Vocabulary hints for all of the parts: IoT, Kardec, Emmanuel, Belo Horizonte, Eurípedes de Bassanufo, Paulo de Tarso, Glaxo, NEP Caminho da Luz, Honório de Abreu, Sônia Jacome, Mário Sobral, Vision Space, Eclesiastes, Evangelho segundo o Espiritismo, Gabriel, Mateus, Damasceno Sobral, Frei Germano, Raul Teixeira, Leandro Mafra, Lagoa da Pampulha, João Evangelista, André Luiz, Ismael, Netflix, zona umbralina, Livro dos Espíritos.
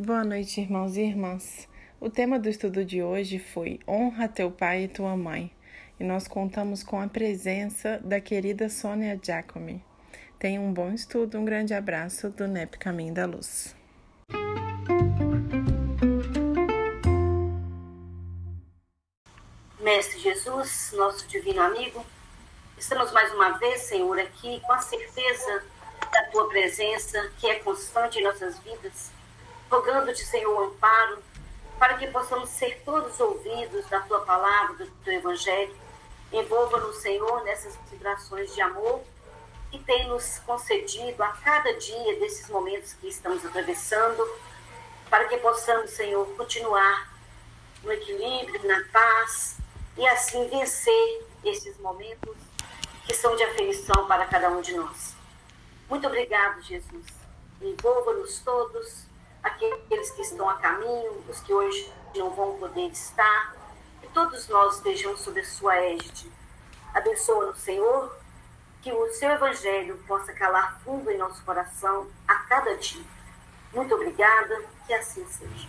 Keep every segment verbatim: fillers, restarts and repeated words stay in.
Boa noite, irmãos e irmãs. O tema do estudo de hoje foi Honra teu pai e tua mãe, e nós contamos com a presença da querida Sônia Jacome. Tenha um bom estudo, um grande abraço do N E P Caminho da Luz. Mestre Jesus, nosso divino amigo, estamos mais uma vez, Senhor, aqui com a certeza da tua presença, que é constante em nossas vidas, rogando-te, Senhor, o amparo, para que possamos ser todos ouvidos da Tua Palavra, do Teu Evangelho. Envolva-nos, Senhor, nessas vibrações de amor que tem nos concedido a cada dia desses momentos que estamos atravessando, para que possamos, Senhor, continuar no equilíbrio, na paz, e assim vencer esses momentos que são de aflição para cada um de nós. Muito obrigado, Jesus. Envolva-nos todos, aqueles que estão a caminho, os que hoje não vão poder estar, que todos nós estejamos sob a sua égide. Abençoa-nos, Senhor, que o seu Evangelho possa calar fundo em nosso coração a cada dia. Muito obrigada, que assim seja.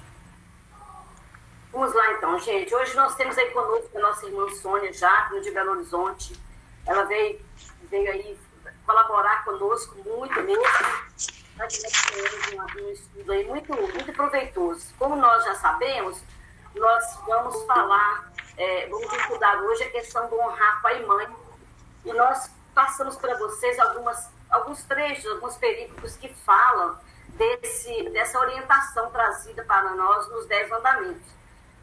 Vamos lá então, gente. Hoje nós temos aí conosco a nossa irmã Sônia Jacome, de Belo Horizonte. Ela veio, veio aí colaborar conosco muito mesmo. Nós tivemos um estudo aí muito, muito proveitoso. Como nós já sabemos, nós vamos falar, é, vamos estudar hoje a questão do honrar pai e mãe. E nós passamos para vocês algumas, alguns trechos, alguns perícopos que falam desse, dessa orientação trazida para nós nos Dez Mandamentos.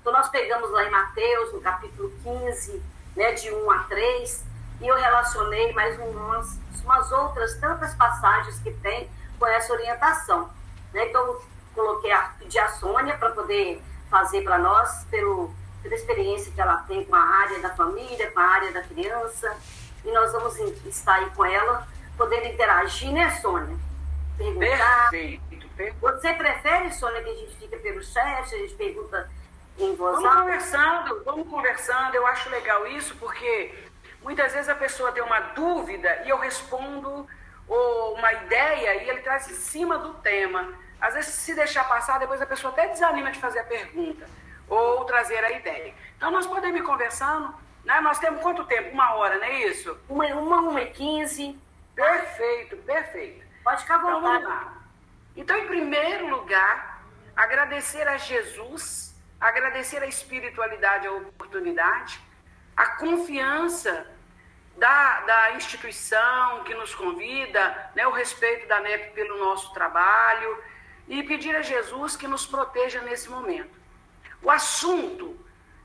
Então, nós pegamos lá em Mateus, no capítulo quinze, né, de um a três, e eu relacionei mais umas, umas outras tantas passagens que tem com essa orientação, né? Então eu coloquei a, pedi a Sônia para poder fazer para nós pelo, pela experiência que ela tem com a área da família, com a área da criança, e nós vamos estar aí com ela, podendo interagir, né, Sônia? Perguntar. Perfeito, perfeito. Você prefere, Sônia, que a gente fique pelo chat, a gente pergunta em voz alta? Vamos conversando, vamos conversando, eu acho legal isso, porque muitas vezes a pessoa tem uma dúvida e eu respondo ou uma ideia e ele traz em cima do tema. Às vezes, se deixar passar, depois a pessoa até desanima de fazer a pergunta ou trazer a ideia. Então, nós podemos ir conversando, né? Nós temos quanto tempo? Uma hora, não é isso? Uma, uma, uma e quinze. Perfeito, perfeito. Pode ficar à vontade. Então, então, em primeiro lugar, agradecer a Jesus, agradecer a espiritualidade, a oportunidade, a confiança Da, da instituição que nos convida, né, o respeito da N E P pelo nosso trabalho, e pedir a Jesus que nos proteja nesse momento. O assunto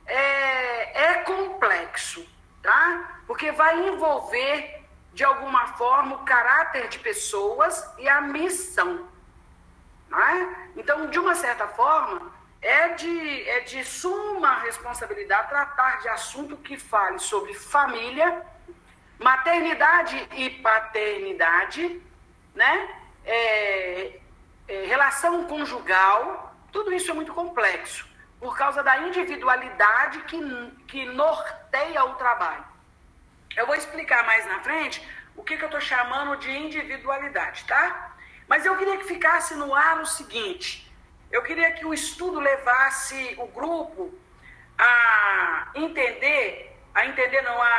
é, é complexo, tá? Porque vai envolver, de alguma forma, o caráter de pessoas e a missão, né? Então, de uma certa forma, é de, é de suma responsabilidade tratar de assunto que fale sobre família, maternidade e paternidade, né? É, é, relação conjugal, tudo isso é muito complexo, por causa da individualidade que, que norteia o trabalho. Eu vou explicar mais na frente o que, que eu estou chamando de individualidade, tá? Mas eu queria que ficasse no ar o seguinte, eu queria que o estudo levasse o grupo a entender... a entender, não, a,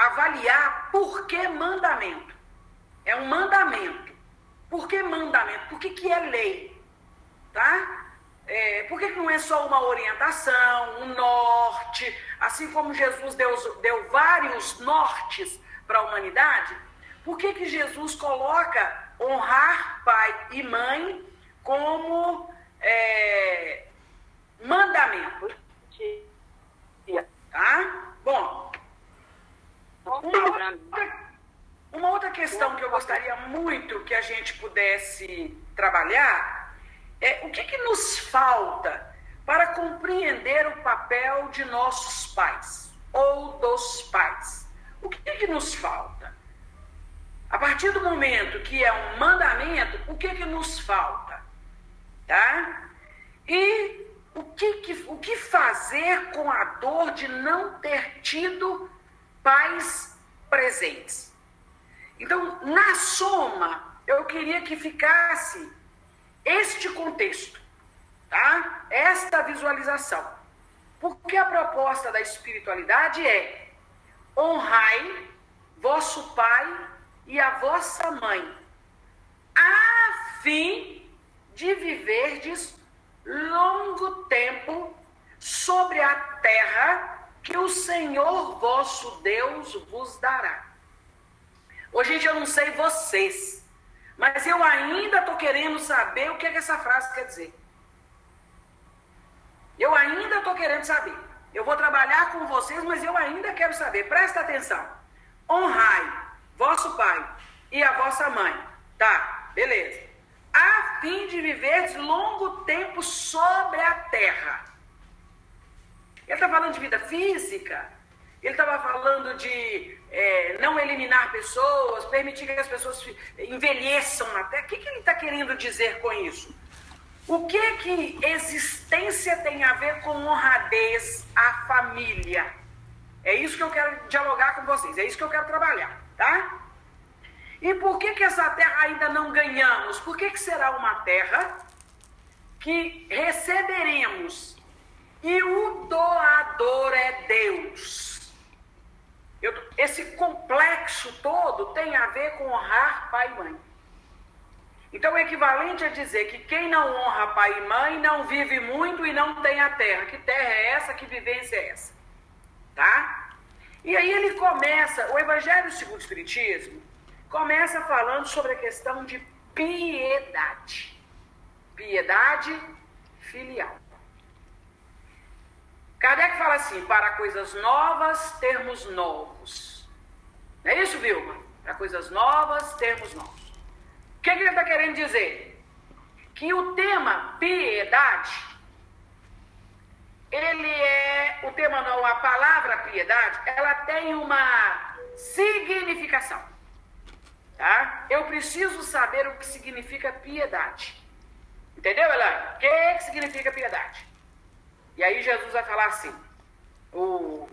a avaliar por que mandamento. É um mandamento. Por que mandamento? Por que, que é lei? Tá? É, por que, que não é só uma orientação, um norte? Assim como Jesus deu, deu vários nortes para a humanidade, por que, que Jesus coloca honrar pai e mãe como é, mandamento? Tá? Bom, uma outra, uma outra questão que eu gostaria muito que a gente pudesse trabalhar é o que, que nos falta para compreender o papel de nossos pais ou dos pais. O que, que nos falta? A partir do momento que é um mandamento, o que, que nos falta? Tá? E... O que, que, o que fazer com a dor de não ter tido pais presentes? Então, na soma, eu queria que ficasse este contexto. tá? Esta visualização. Porque a proposta da espiritualidade é: honrai vosso pai e a vossa mãe, a fim de viverdes longo tempo sobre a terra que o Senhor vosso Deus vos dará. Hoje, gente, eu não sei vocês, mas eu ainda estou querendo saber o que, é que essa frase quer dizer. Eu ainda estou querendo saber. Eu vou trabalhar com vocês, mas eu ainda quero saber. Presta atenção. Honrai vosso pai e a vossa mãe. Tá, beleza. A fim de viver longo tempo sobre a terra. Ele está falando de vida física. Ele estava falando de é, não eliminar pessoas, permitir que as pessoas envelheçam na terra. O que, que ele está querendo dizer com isso? O que que existência tem a ver com honradez à família? É isso que eu quero dialogar com vocês, é isso que eu quero trabalhar, tá? E por que que essa terra ainda não ganhamos? Por que que será uma terra que receberemos e o doador é Deus? Eu, esse complexo todo tem a ver com honrar pai e mãe. Então, o equivalente é dizer que quem não honra pai e mãe não vive muito e não tem a terra. Que terra é essa? Que vivência é essa? Tá? E aí ele começa, o Evangelho segundo o Espiritismo, começa falando sobre a questão de piedade. Piedade filial. Kardec fala assim: para coisas novas, termos novos. Não é isso, Vilma? Para coisas novas, termos novos. O que, que ele está querendo dizer? Que o tema piedade, ele é, o tema não, a palavra piedade, ela tem uma significação, tá? Eu preciso saber o que significa piedade. Entendeu, Elaine? O que, que significa piedade? E aí Jesus vai falar assim, o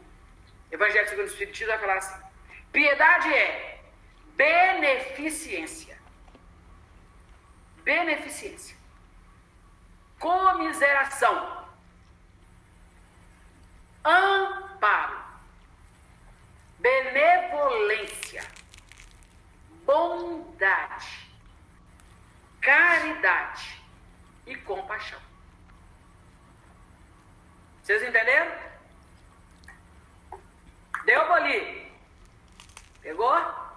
Evangelho segundo o Espiritismo vai falar assim: piedade é beneficência. Beneficência, comiseração, amparo, benevolência, bondade, caridade e compaixão. Vocês entenderam? Deu, Boli? Pegou?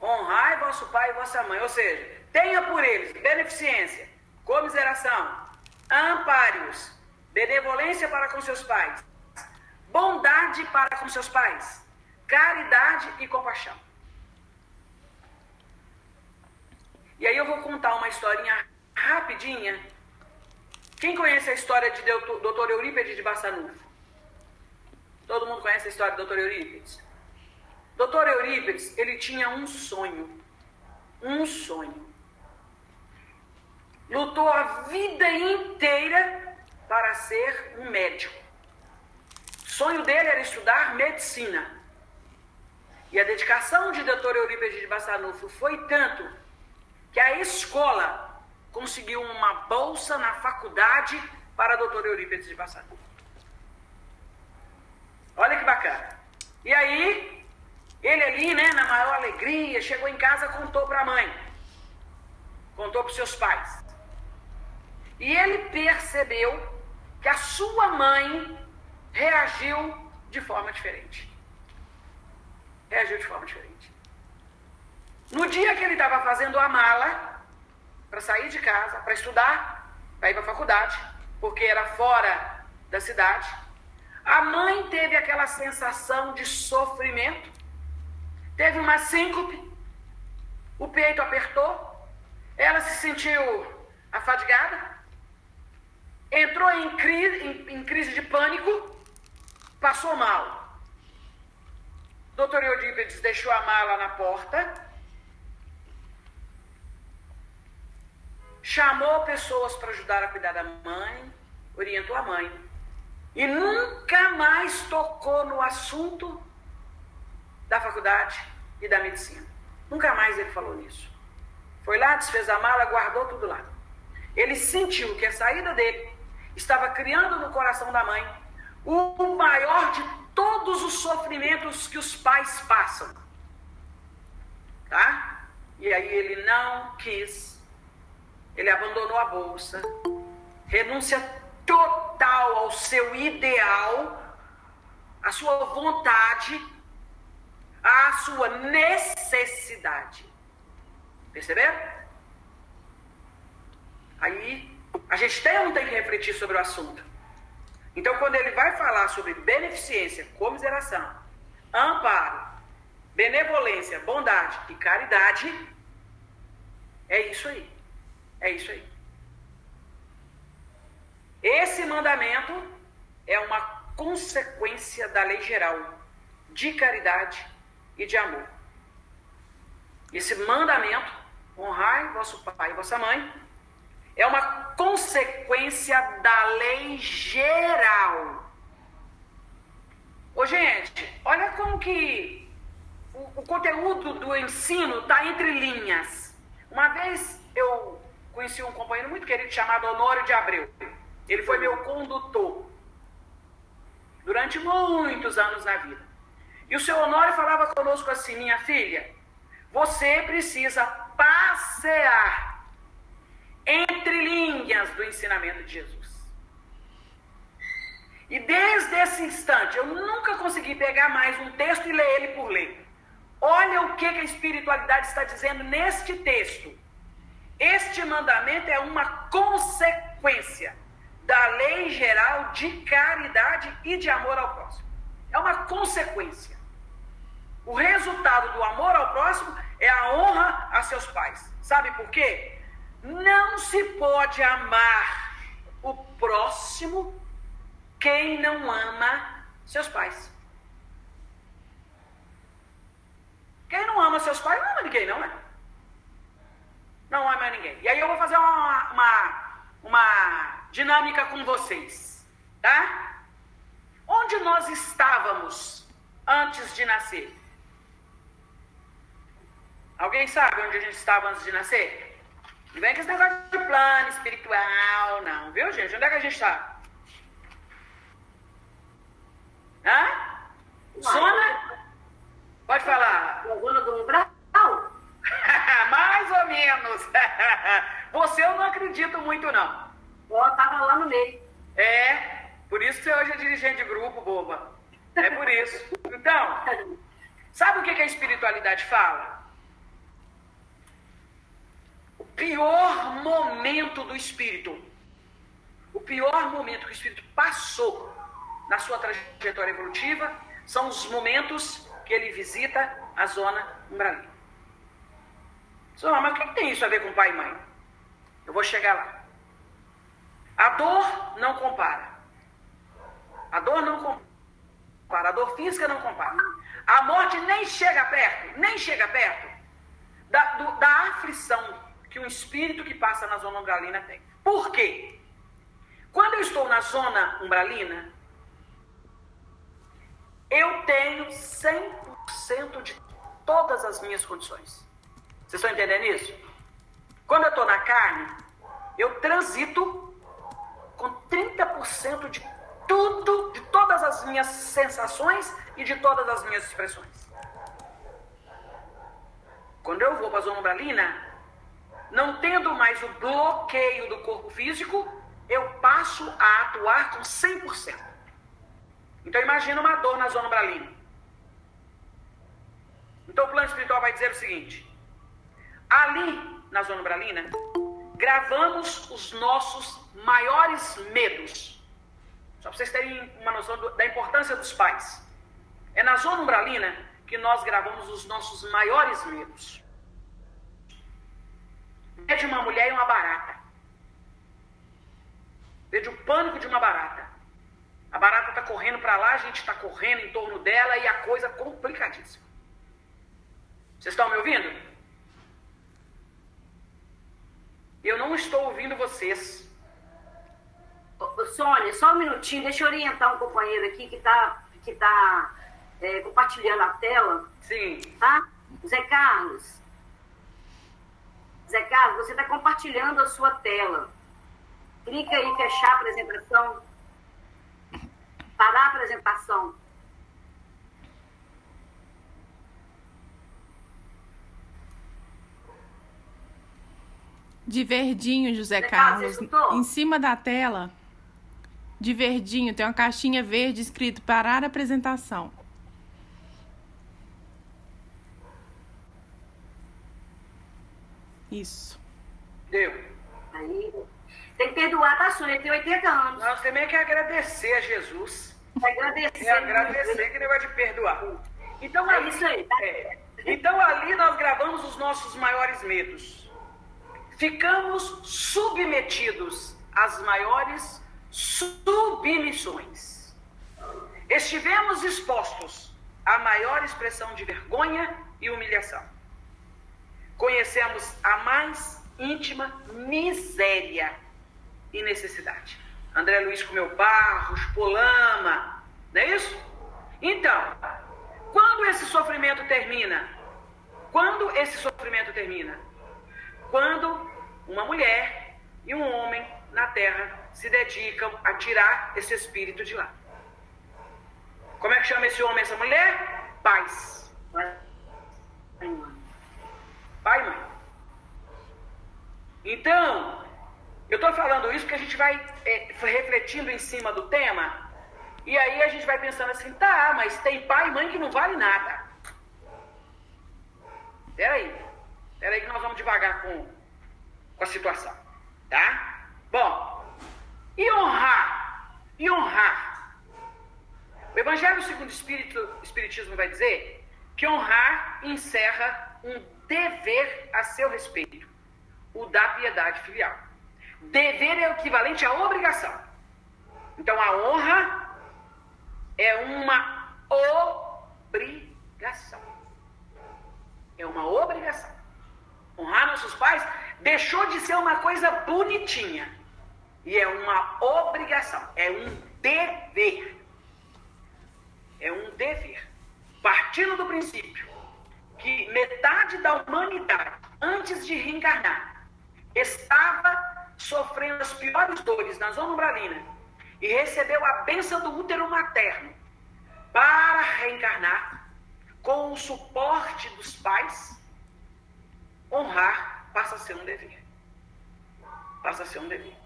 Honrai vosso pai e vossa mãe, ou seja, tenha por eles beneficência, comiseração, ampários, benevolência para com seus pais, bondade para com seus pais, caridade e compaixão. E aí eu vou contar uma historinha rapidinha. Quem conhece a história de doutor Eurípedes de Bassanufo? Todo mundo conhece a história do doutor Eurípedes? doutor Eurípedes, ele tinha um sonho. Um sonho. Lutou a vida inteira para ser um médico. O sonho dele era estudar medicina. E a dedicação de doutor Eurípedes de Bassanufo foi tanto que a escola conseguiu uma bolsa na faculdade para doutor Eurípedes de Bassanufo. Olha que bacana. E aí, ele ali, né, na maior alegria, chegou em casa, contou para a mãe. Contou para os seus pais. E ele percebeu que a sua mãe reagiu de forma diferente. Reagiu de forma diferente. No dia que ele estava fazendo a mala para sair de casa, para estudar, para ir para a faculdade, porque era fora da cidade, a mãe teve aquela sensação de sofrimento, teve uma síncope, o peito apertou, ela se sentiu afadigada, entrou em crise, em, em crise de pânico, passou mal. doutor Eurípedes deixou a mala na porta, chamou pessoas para ajudar a cuidar da mãe, orientou a mãe, e nunca mais tocou no assunto da faculdade e da medicina. Nunca mais ele falou nisso. Foi lá, desfez a mala, guardou tudo lá. Ele sentiu que a saída dele estava criando no coração da mãe o maior de todos os sofrimentos que os pais passam. Tá? E aí ele não quis, ele abandonou a bolsa, renúncia total ao seu ideal, à sua vontade, à sua necessidade. Perceberam? Aí, a gente tem que refletir sobre o assunto. Então, quando ele vai falar sobre beneficência, comiseração, amparo, benevolência, bondade e caridade, é isso aí. É isso aí. Esse mandamento é uma consequência da lei geral de caridade e de amor. Esse mandamento, honrai vosso pai e vossa mãe, é uma consequência da lei geral. Ô, gente, olha como que o, o conteúdo do ensino está entre linhas. Uma vez eu conheci um companheiro muito querido chamado Honório de Abreu. Ele foi meu condutor durante muitos anos na vida. E o seu Honório falava conosco assim: minha filha, você precisa passear entre linhas do ensinamento de Jesus. E desde esse instante, eu nunca consegui pegar mais um texto e ler ele por ler. Olha o que a espiritualidade está dizendo neste texto. Este mandamento é uma consequência da lei geral de caridade e de amor ao próximo. É uma consequência. O resultado do amor ao próximo é a honra a seus pais. Sabe por quê? Não se pode amar o próximo quem não ama seus pais. Quem não ama seus pais não ama ninguém, não é? Não ama ninguém. E aí eu vou fazer uma, uma, uma dinâmica com vocês, tá? Onde nós estávamos antes de nascer? Alguém sabe onde a gente estava antes de nascer? Não vem com esse negócio de plano espiritual, não, viu, gente? Onde é que a gente tá? Hã? Zona? Pode falar. Zona do umbral? Mais ou menos. Você eu não acredito muito, não. Eu tava lá no meio. É, por isso que você hoje é dirigente de grupo, boba. É por isso. Então, sabe o que a espiritualidade fala? O pior momento do espírito, o pior momento que o espírito passou na sua trajetória evolutiva são os momentos que ele visita a zona umbralina. Só, mas o que tem isso a ver com pai e mãe? Eu vou chegar lá. A dor não compara. A dor não compara. A dor física não compara. A morte nem chega perto, nem chega perto da, do, da aflição que um espírito que passa na zona umbralina tem. Por quê? Quando eu estou na zona umbralina, eu tenho cem por cento de todas as minhas condições. Vocês estão entendendo isso? Quando eu estou na carne, eu transito com trinta por cento de tudo, de todas as minhas sensações e de todas as minhas expressões. Quando eu vou para a zona umbralina, não tendo mais o bloqueio do corpo físico, eu passo a atuar com cem por cento. Então imagina uma dor na zona umbralina. Então o plano espiritual vai dizer o seguinte: ali na zona umbralina, gravamos os nossos maiores medos. Só para vocês terem uma noção do, da importância dos pais. É na zona umbralina que nós gravamos os nossos maiores medos. De uma mulher e uma barata. Vê de um pânico de uma barata. A barata está correndo para lá, a gente está correndo em torno dela e a coisa complicadíssima. Vocês estão me ouvindo? Eu não estou ouvindo vocês. Ô, Sônia, só um minutinho, deixa eu orientar um companheiro aqui que está que tá, é, compartilhando a tela. Sim. Tá? Zé Carlos. Zé Carlos, você está compartilhando a sua tela. explica e fechar a apresentação, parar a apresentação. De verdinho, José Carlos, em cima da tela, de verdinho, tem uma caixinha verde escrito parar a apresentação. Isso. Deu. Aí. Tem que perdoar, tá, Sônia? Ele tem oitenta anos. Nós também que agradecer a Jesus. Agradecer. É agradecer, que negócio de perdoar. Então, é ali, isso aí. Tá? É. Então, ali nós gravamos os nossos maiores medos. Ficamos submetidos às maiores submissões. Estivemos expostos à maior expressão de vergonha e humilhação. Conhecemos a mais íntima miséria e necessidade. André Luiz comeu barro, chupou lama, não é isso? Então, quando esse sofrimento termina? Quando esse sofrimento termina? Quando uma mulher e um homem na terra se dedicam a tirar esse espírito de lá. Como é que chama esse homem e essa mulher? Pais. Pai e mãe. Então, eu estou falando isso porque a gente vai é, refletindo em cima do tema, e aí a gente vai pensando assim, tá, mas tem pai e mãe que não vale nada. Peraí, peraí que nós vamos devagar com, com a situação, tá? Bom, e honrar, e honrar. O Evangelho segundo o Espírito, Espiritismo vai dizer que honrar encerra um dever a seu respeito, o da piedade filial. Dever é o equivalente à obrigação. Então, a honra é uma obrigação. É uma obrigação. Honrar nossos pais deixou de ser uma coisa bonitinha. E é uma obrigação, é um dever. É um dever. Partindo do princípio que metade da humanidade, antes de reencarnar, estava sofrendo as piores dores na zona umbralina e recebeu a bênção do útero materno para reencarnar com o suporte dos pais, honrar passa a ser um dever. Passa a ser um dever.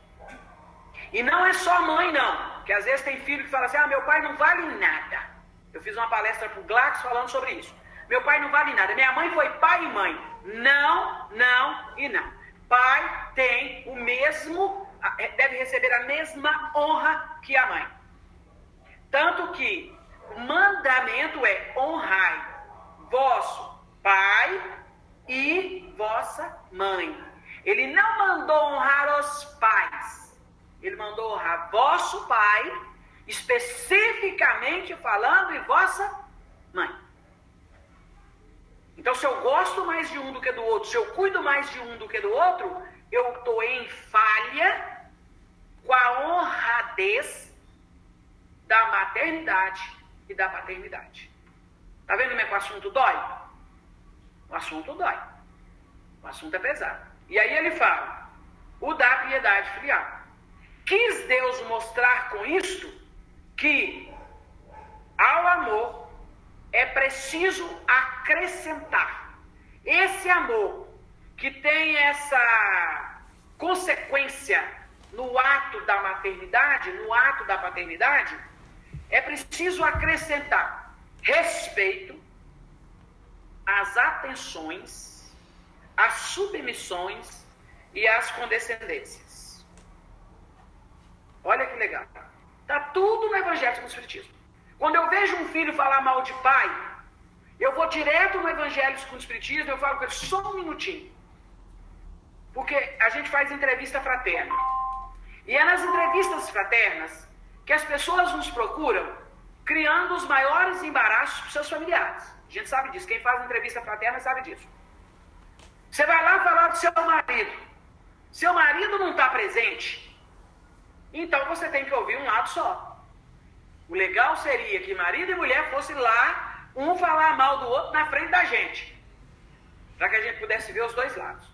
E não é só mãe, não. Porque às vezes tem filho que fala assim, ah, meu pai não vale nada. Eu fiz uma palestra para o Glaxo falando sobre isso. Meu pai não vale nada. Minha mãe foi pai e mãe. Não, não e não. Pai tem o mesmo, deve receber a mesma honra que a mãe. Tanto que o mandamento é honrai vosso pai e vossa mãe. Ele não mandou honrar os pais. Ele mandou honrar vosso pai, especificamente falando, e vossa mãe. Então, se eu gosto mais de um do que do outro, se eu cuido mais de um do que do outro, eu estou em falha com a honradez da maternidade e da paternidade. Tá vendo como é que o assunto dói? O assunto dói. O assunto é pesado. E aí ele fala, o da piedade filial. Quis Deus mostrar com isto que ao amor é preciso acrescentar esse amor que tem essa consequência no ato da maternidade, no ato da paternidade, é preciso acrescentar respeito às atenções, às submissões e às condescendências. Olha que legal. Está tudo no Evangelho segundo o Espiritismo. Quando eu vejo um filho falar mal de pai, eu vou direto no Evangelho segundo o Espiritismo, eu falo com ele só um minutinho. Porque a gente faz entrevista fraterna. E é nas entrevistas fraternas que as pessoas nos procuram, criando os maiores embaraços para os seus familiares. A gente sabe disso, quem faz entrevista fraterna sabe disso. Você vai lá falar do seu marido. Seu marido não está presente, então você tem que ouvir um lado só. O legal seria que marido e mulher fossem lá, um falar mal do outro na frente da gente, para que a gente pudesse ver os dois lados.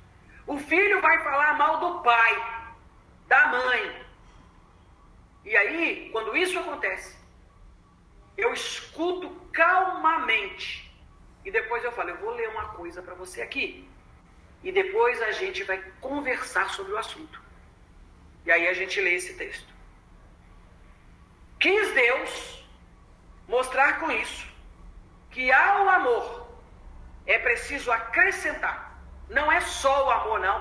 O filho vai falar mal do pai, da mãe. E aí, quando isso acontece, eu escuto calmamente. E depois eu falo, eu vou ler uma coisa para você aqui. E depois a gente vai conversar sobre o assunto. E aí a gente lê esse texto. Quis Deus mostrar com isso que ao amor é preciso acrescentar. Não é só o amor, não.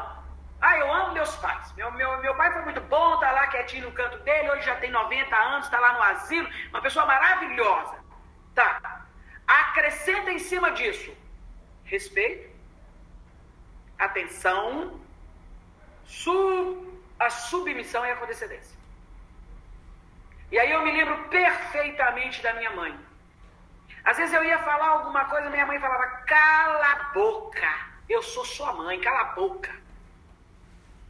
Ah, eu amo meus pais. Meu, meu, meu pai foi muito bom, tá lá quietinho no canto dele, hoje já tem noventa anos, está lá no asilo, uma pessoa maravilhosa. Tá. Acrescenta em cima disso respeito, atenção, su, a submissão e a condescendência. E aí eu me lembro perfeitamente da minha mãe. Às vezes eu ia falar alguma coisa, minha mãe falava, cala a boca, eu sou sua mãe, cala a boca.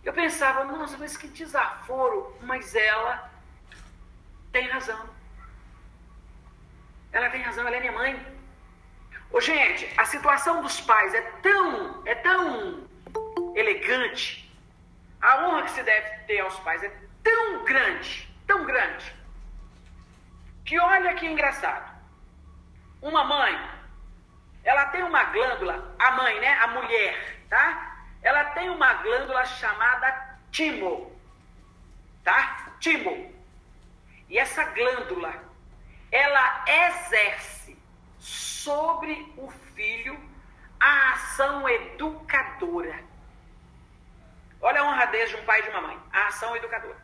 Eu pensava, nossa, mas que desaforo, mas ela tem razão. Ela tem razão, ela é minha mãe. Ô, gente, a situação dos pais é tão, é tão elegante, a honra que se deve ter aos pais é tão grande, tão grande, que olha que engraçado. Uma mãe, ela tem uma glândula, a mãe, né? A mulher, tá? Ela tem uma glândula chamada timo, tá? Timo. E essa glândula, ela exerce sobre o filho a ação educadora. Olha a honradez de um pai e de uma mãe, a ação educadora.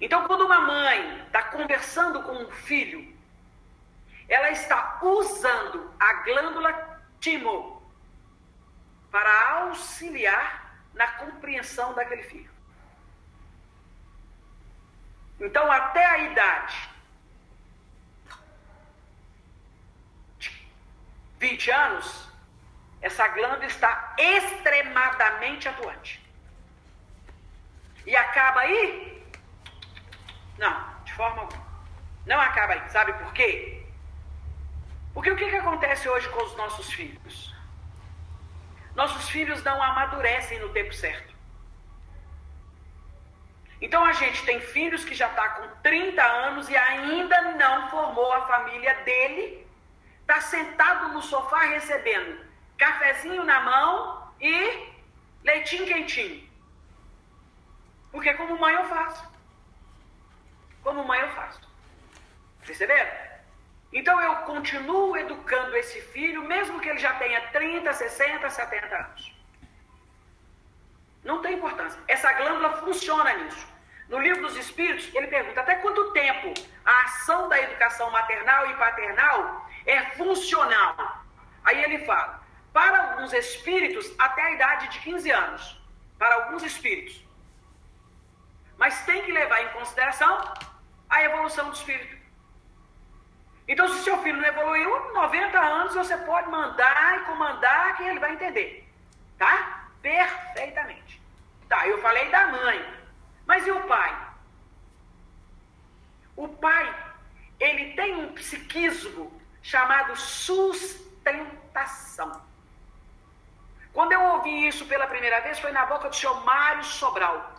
Então, quando uma mãe está conversando com um filho, ela está usando a glândula timo para auxiliar na compreensão daquele filho. Então, até a idade de vinte anos, essa glândula está extremadamente atuante. E acaba aí? Não, de forma alguma. Não acaba aí. Sabe por quê? Porque o que, que acontece hoje com os nossos filhos? Nossos filhos não amadurecem no tempo certo. Então a gente tem filhos que já está com trinta anos e ainda não formou a família dele, está sentado no sofá recebendo cafezinho na mão e leitinho quentinho. Porque como mãe eu faço. Como mãe eu faço. Perceberam? Então eu continuo educando esse filho, mesmo que ele já tenha trinta, sessenta, setenta anos. Não tem importância. Essa glândula funciona nisso. No Livro dos Espíritos, ele pergunta até quanto tempo a ação da educação maternal e paternal é funcional. Aí ele fala, para alguns espíritos, até a idade de quinze anos. Para alguns espíritos. Mas tem que levar em consideração a evolução do espírito. Então, se o seu filho não evoluiu, noventa anos você pode mandar e comandar que ele vai entender. Tá? Perfeitamente. Tá, eu falei da mãe. Mas e o pai? O pai, ele tem um psiquismo chamado sustentação. Quando eu ouvi isso pela primeira vez, foi na boca do senhor Mário Sobral.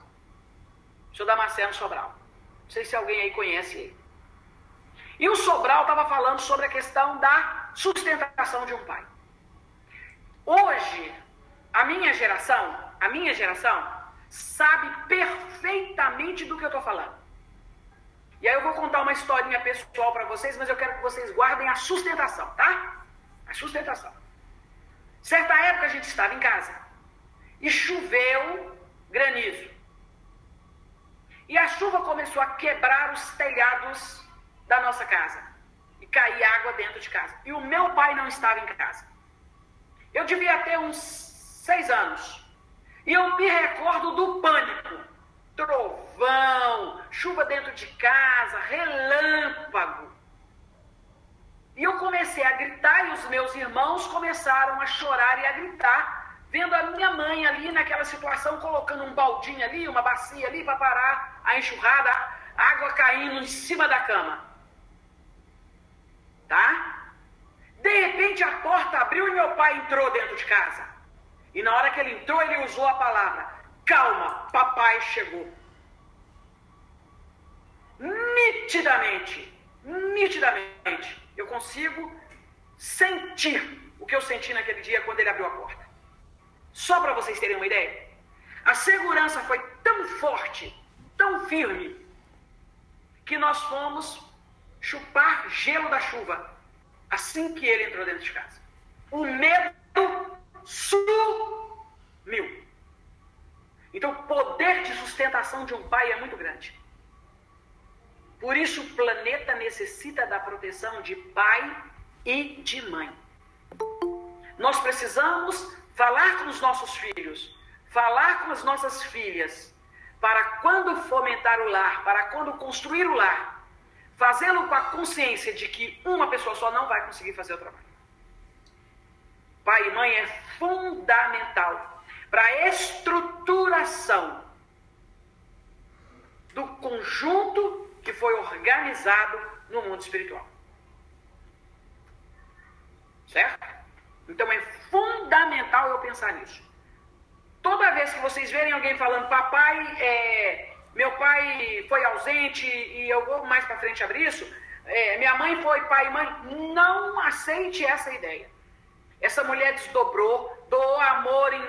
O senhor Damasceno Sobral. Não sei se alguém aí conhece ele. E o Sobral estava falando sobre a questão da sustentação de um pai. Hoje, a minha geração, a minha geração sabe perfeitamente do que eu estou falando. E aí eu vou contar uma historinha pessoal para vocês, mas eu quero que vocês guardem a sustentação, tá? A sustentação. Certa época a gente estava em casa e choveu granizo. E a chuva começou a quebrar os telhados da nossa casa, e caía água dentro de casa, e o meu pai não estava em casa. Eu devia ter uns seis anos, e eu me recordo do pânico, trovão, chuva dentro de casa, relâmpago, e eu comecei a gritar, e os meus irmãos começaram a chorar e a gritar, vendo a minha mãe ali naquela situação, colocando um baldinho ali, uma bacia ali, para parar a enxurrada, água caindo em cima da cama. Tá? De repente a porta abriu e meu pai entrou dentro de casa. E na hora que ele entrou, ele usou a palavra: calma, papai chegou. nitidamente, nitidamente, eu consigo sentir o que eu senti naquele dia quando ele abriu a porta. Só para vocês terem uma ideia, a segurança foi tão forte, tão firme, que nós fomos chupar gelo da chuva assim que ele entrou dentro de casa. O medo sumiu. Então, o poder de sustentação de um pai é muito grande. Por isso, o planeta necessita da proteção de pai e de mãe. Nós precisamos falar com os nossos filhos, falar com as nossas filhas, para quando fomentar o lar, para quando construir o lar, fazê-lo com a consciência de que uma pessoa só não vai conseguir fazer o trabalho. Pai e mãe é fundamental para a estruturação do conjunto que foi organizado no mundo espiritual. Certo? Então é fundamental eu pensar nisso. Toda vez que vocês verem alguém falando, papai, é, meu pai foi ausente e eu vou mais para frente abrir isso, é, minha mãe foi pai e mãe, não aceite essa ideia. Essa mulher desdobrou, doou amor em,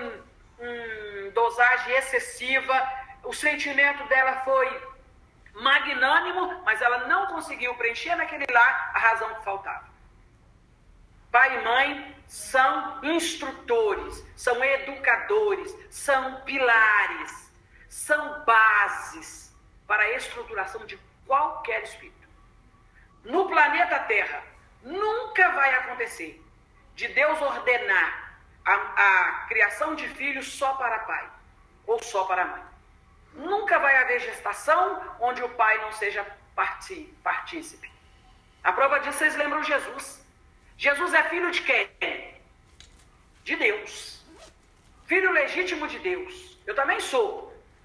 em dosagem excessiva, o sentimento dela foi magnânimo, mas ela não conseguiu preencher naquele lar a razão que faltava. Pai e mãe são instrutores, são educadores, são pilares, são bases para a estruturação de qualquer espírito. No planeta Terra, nunca vai acontecer de Deus ordenar a, a criação de filhos só para pai ou só para mãe. Nunca vai haver gestação onde o pai não seja partícipe. A prova disso, vocês lembram Jesus. Jesus é filho de quem? De Deus. Filho legítimo de Deus. Eu também sou.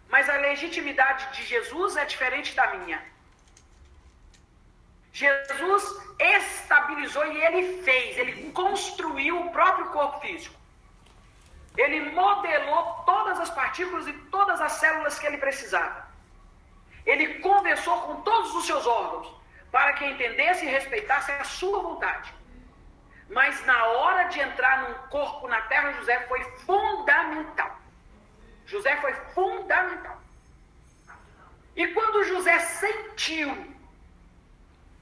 Mas a legitimidade de Jesus é diferente da minha. Jesus estabilizou e ele fez. Ele construiu o próprio corpo físico. Ele modelou todas as partículas e todas as células que ele precisava. Ele conversou com todos os seus órgãos para que entendesse e respeitasse a sua vontade. Mas na hora de entrar num corpo na terra, José foi fundamental. José foi fundamental. E quando José sentiu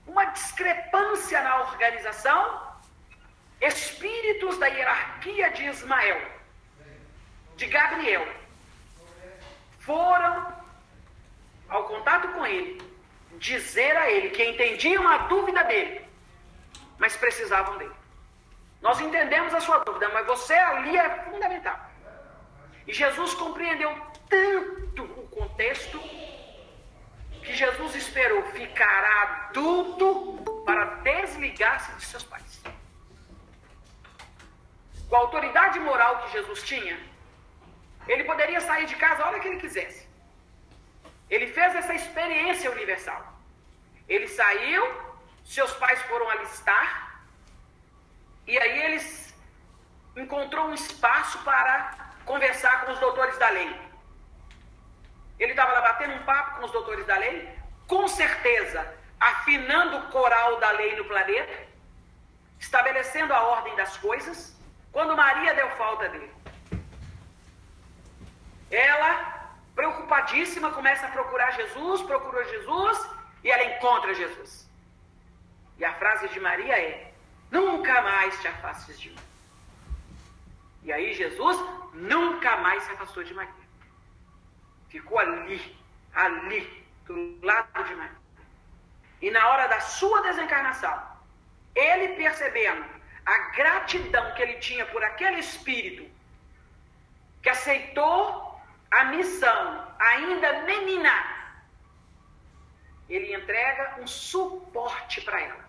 uma discrepância na organização, espíritos da hierarquia de Ismael, de Gabriel, foram ao contato com ele, dizer a ele que entendiam a dúvida dele, mas precisavam dele. Nós entendemos a sua dúvida, mas você ali é fundamental. E Jesus compreendeu tanto o contexto que Jesus esperou ficar adulto para desligar-se de seus pais. Com a autoridade moral que Jesus tinha, ele poderia sair de casa a hora que ele quisesse. Ele fez essa experiência universal. Ele saiu, seus pais foram alistar. E aí eles encontrou um espaço para conversar com os doutores da lei. Ele estava lá batendo um papo com os doutores da lei, com certeza afinando o coral da lei no planeta, estabelecendo a ordem das coisas, quando Maria deu falta dele. Ela, preocupadíssima, começa a procurar Jesus, procurou Jesus e ela encontra Jesus. E a frase de Maria é: nunca mais te afastes de mim. E aí Jesus nunca mais se afastou de Maria. Ficou ali, ali, do lado de Maria. E na hora da sua desencarnação, ele percebendo a gratidão que ele tinha por aquele espírito que aceitou a missão, ainda menina, ele entrega um suporte para ela.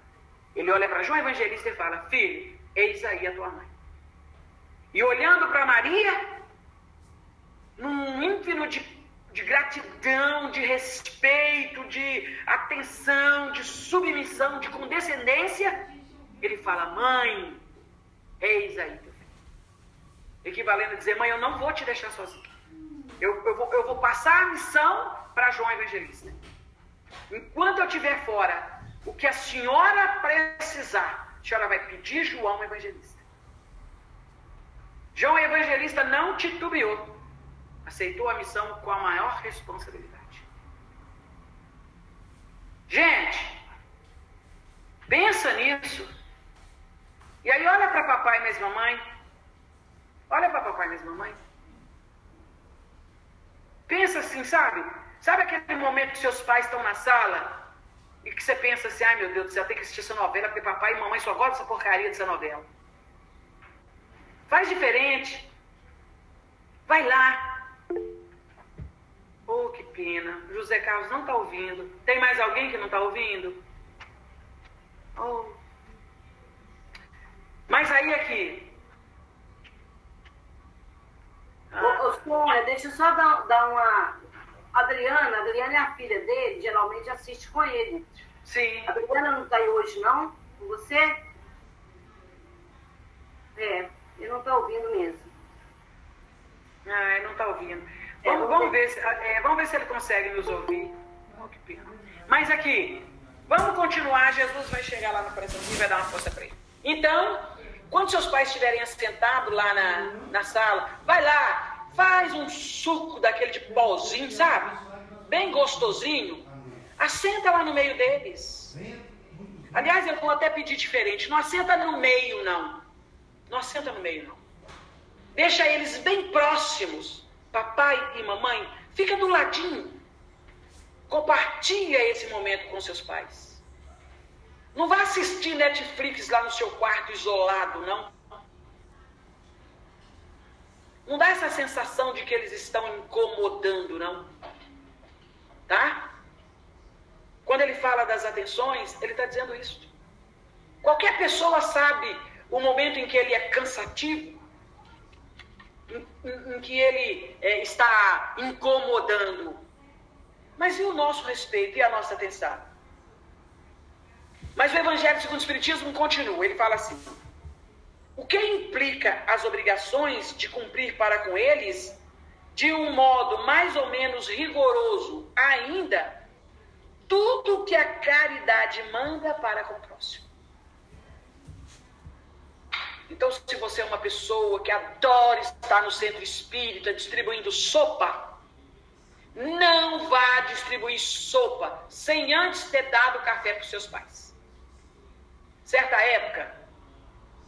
Ele olha para João Evangelista e fala: filho, eis aí a tua mãe. E olhando para Maria, num ínfimo de, de gratidão, de respeito, de atenção, de submissão, de condescendência, ele fala: mãe, eis aí teu filho. Equivalendo a dizer: mãe, eu não vou te deixar sozinha. Eu, eu, vou, eu vou passar a missão para João Evangelista. Enquanto eu estiver fora, o que a senhora precisar, a senhora vai pedir João Evangelista. João Evangelista não titubeou. Aceitou a missão com a maior responsabilidade. Gente, pensa nisso. E aí olha para papai e minha mamãe. Olha para papai e minha mamãe. Pensa assim, sabe? Sabe aquele momento que seus pais estão na sala e que você pensa assim, ai meu Deus do céu, tem que assistir essa novela porque papai e mamãe só gostam dessa porcaria dessa novela. Faz diferente. Vai lá. Oh, que pena. José Carlos não está ouvindo. Tem mais alguém que não está ouvindo? Oh. Mas aí aqui... Ah. Ô, Sônia, deixa eu só dar, dar uma... Adriana, Adriana é a filha dele, geralmente assiste com ele. Sim. A Adriana não está aí hoje, não? Com você? É, ele não está ouvindo mesmo. Ah, ele não está ouvindo. É, vamos, vamos, ver se, é, vamos ver se ele consegue nos ouvir. Oh, que pena. Mas aqui, vamos continuar, Jesus vai chegar lá na presença e vai dar uma força para ele. Então, quando seus pais estiverem assentados lá na, na sala, vai lá, faz um suco daquele de pauzinho, sabe? Bem gostosinho. Assenta lá no meio deles. Aliás, eu vou até pedir diferente. Não assenta no meio, não. Não assenta no meio, não. Deixa eles bem próximos. Papai e mamãe, fica do ladinho. Compartilha esse momento com seus pais. Não vá assistir Netflix lá no seu quarto isolado, não. Não dá essa sensação de que eles estão incomodando, não. Tá? Quando ele fala das atenções, ele está dizendo isso. Qualquer pessoa sabe o momento em que ele é cansativo, em, em, em que ele é, está incomodando. Mas e o nosso respeito e a nossa atenção? Mas o Evangelho segundo o Espiritismo continua, ele fala assim, o que implica as obrigações de cumprir para com eles, de um modo mais ou menos rigoroso ainda, tudo que a caridade manda para com o próximo. Então, se você é uma pessoa que adora estar no centro espírita distribuindo sopa, não vá distribuir sopa sem antes ter dado café para os seus pais. Certa época,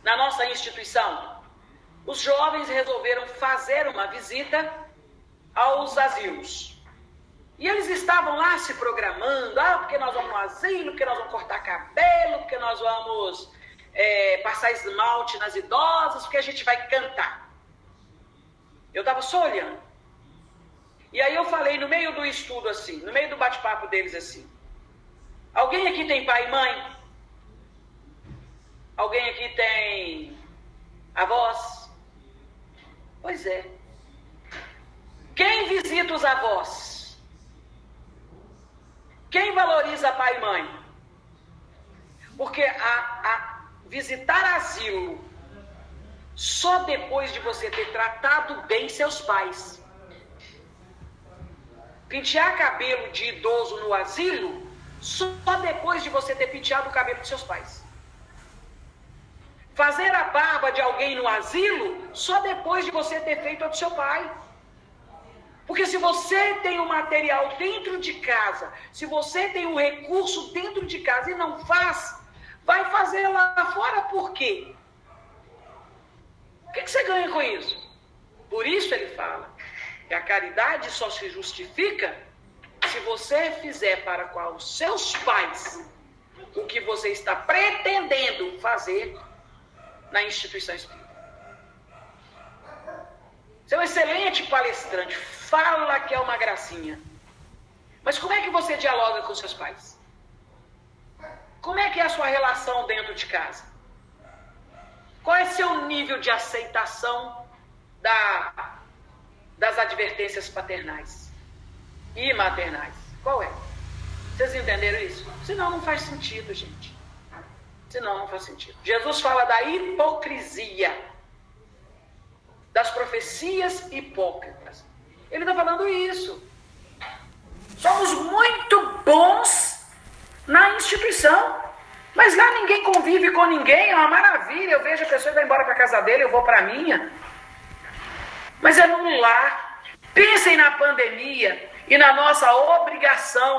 na nossa instituição, os jovens resolveram fazer uma visita aos asilos. E eles estavam lá se programando, ah, porque nós vamos no asilo, porque nós vamos cortar cabelo, porque nós vamos é, passar esmalte nas idosas, porque a gente vai cantar. Eu estava só olhando. E aí eu falei no meio do estudo assim, no meio do bate-papo deles assim, alguém aqui tem pai e mãe? Alguém aqui tem avós? Pois é. Quem visita os avós? Quem valoriza pai e mãe? Porque a, a visitar asilo só depois de você ter tratado bem seus pais. Pentear cabelo de idoso no asilo só depois de você ter penteado o cabelo de seus pais. Fazer a barba de alguém no asilo só depois de você ter feito a do seu pai. Porque se você tem o material dentro de casa, se você tem o recurso dentro de casa e não faz, vai fazer lá fora por quê? O que você ganha com isso? Por isso ele fala que a caridade só se justifica se você fizer para com os seus pais o que você está pretendendo fazer na instituição espírita. Você é um excelente palestrante, fala que é uma gracinha. Mas como é que você dialoga com seus pais? Como é que é a sua relação dentro de casa? Qual é seu nível de aceitação da, das advertências paternais e maternais? Qual é? Vocês entenderam isso? Senão não faz sentido, gente. Senão não faz sentido. Jesus fala da hipocrisia, das profecias hipócritas. Ele está falando isso. Somos muito bons na instituição, mas lá ninguém convive com ninguém, é uma maravilha. Eu vejo a pessoa vai embora para a casa dele, eu vou para a minha. Mas é no lar. Pensem na pandemia e na nossa obrigação.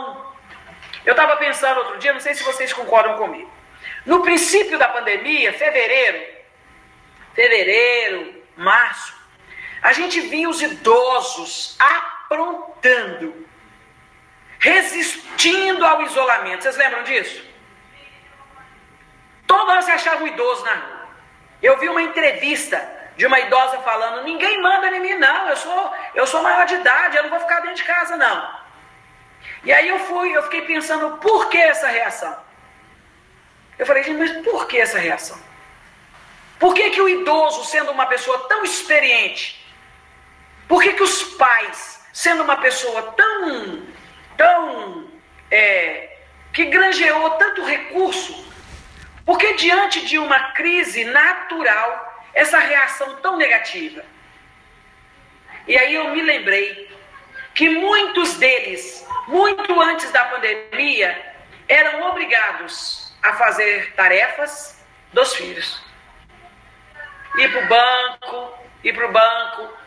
Eu estava pensando outro dia, não sei se vocês concordam comigo. No princípio da pandemia, fevereiro, fevereiro, março, a gente via os idosos aprontando, resistindo ao isolamento. Vocês lembram disso? Toda hora você achava um idoso na rua. Eu vi uma entrevista de uma idosa falando, ninguém manda em mim não, eu sou, eu sou maior de idade, eu não vou ficar dentro de casa não. E aí eu fui, eu fiquei pensando, por que essa reação? Eu falei, gente, mas por que essa reação? Por que que o idoso, sendo uma pessoa tão experiente, por que que os pais, sendo uma pessoa tão, tão, é, que granjeou tanto recurso, por que diante de uma crise natural, essa reação tão negativa? E aí eu me lembrei que muitos deles, muito antes da pandemia, eram obrigados a fazer tarefas dos filhos. Ir para o banco, ir para o banco,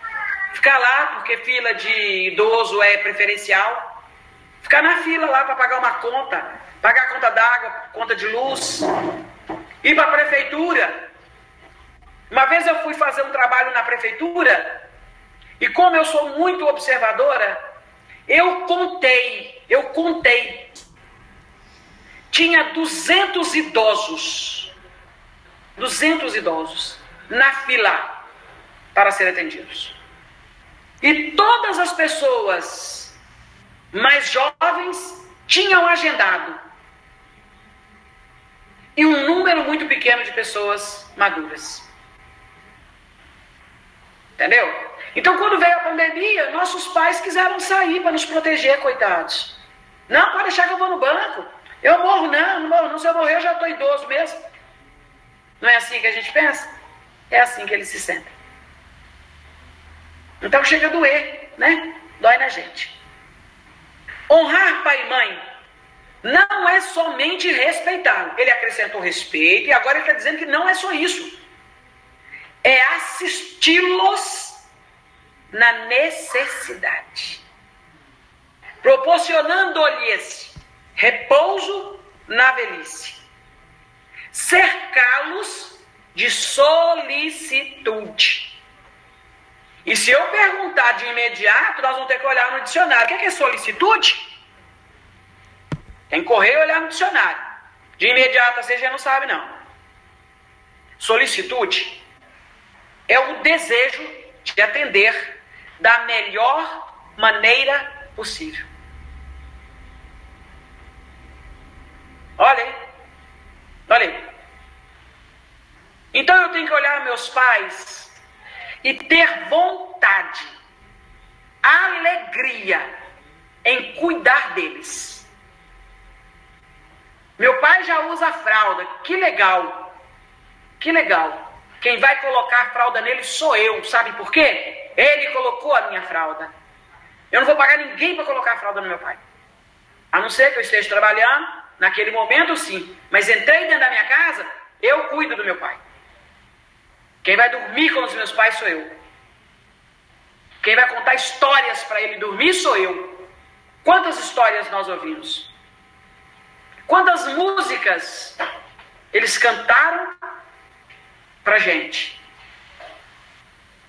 ficar lá, porque fila de idoso é preferencial, ficar na fila lá para pagar uma conta, pagar a conta d'água, conta de luz, ir para a prefeitura. Uma vez eu fui fazer um trabalho na prefeitura, e como eu sou muito observadora, eu contei, eu contei, tinha duzentos idosos, duzentos idosos na fila para serem atendidos. E todas as pessoas mais jovens tinham agendado. E um número muito pequeno de pessoas maduras. Entendeu? Então, quando veio a pandemia, nossos pais quiseram sair para nos proteger, coitados. Não, pode deixar que eu vou no banco. Eu morro, não, não morro, não. Se eu morrer, eu já estou idoso mesmo. Não é assim que a gente pensa? É assim que eles se sentem. Então, chega a doer, né? Dói na gente. Honrar pai e mãe não é somente respeitá-lo. Ele acrescentou respeito e agora ele está dizendo que não é só isso. É assisti-los na necessidade, proporcionando-lhes repouso na velhice, cercá-los de solicitude. E se eu perguntar de imediato, nós vamos ter que olhar no dicionário. O que é, que é solicitude? Tem que correr e olhar no dicionário. De imediato, você já não sabe, não. Solicitude é o desejo de atender da melhor maneira possível. Olha aí. Olha aí. Então eu tenho que olhar meus pais e ter vontade, alegria em cuidar deles. Meu pai já usa fralda. Que legal. Que legal. Quem vai colocar fralda nele sou eu. Sabe por quê? Ele colocou a minha fralda. Eu não vou pagar ninguém para colocar a fralda no meu pai. A não ser que eu esteja trabalhando, naquele momento sim. Mas entrei dentro da minha casa, eu cuido do meu pai. Quem vai dormir com os meus pais sou eu. Quem vai contar histórias para ele dormir sou eu. Quantas histórias nós ouvimos? Quantas músicas eles cantaram para gente?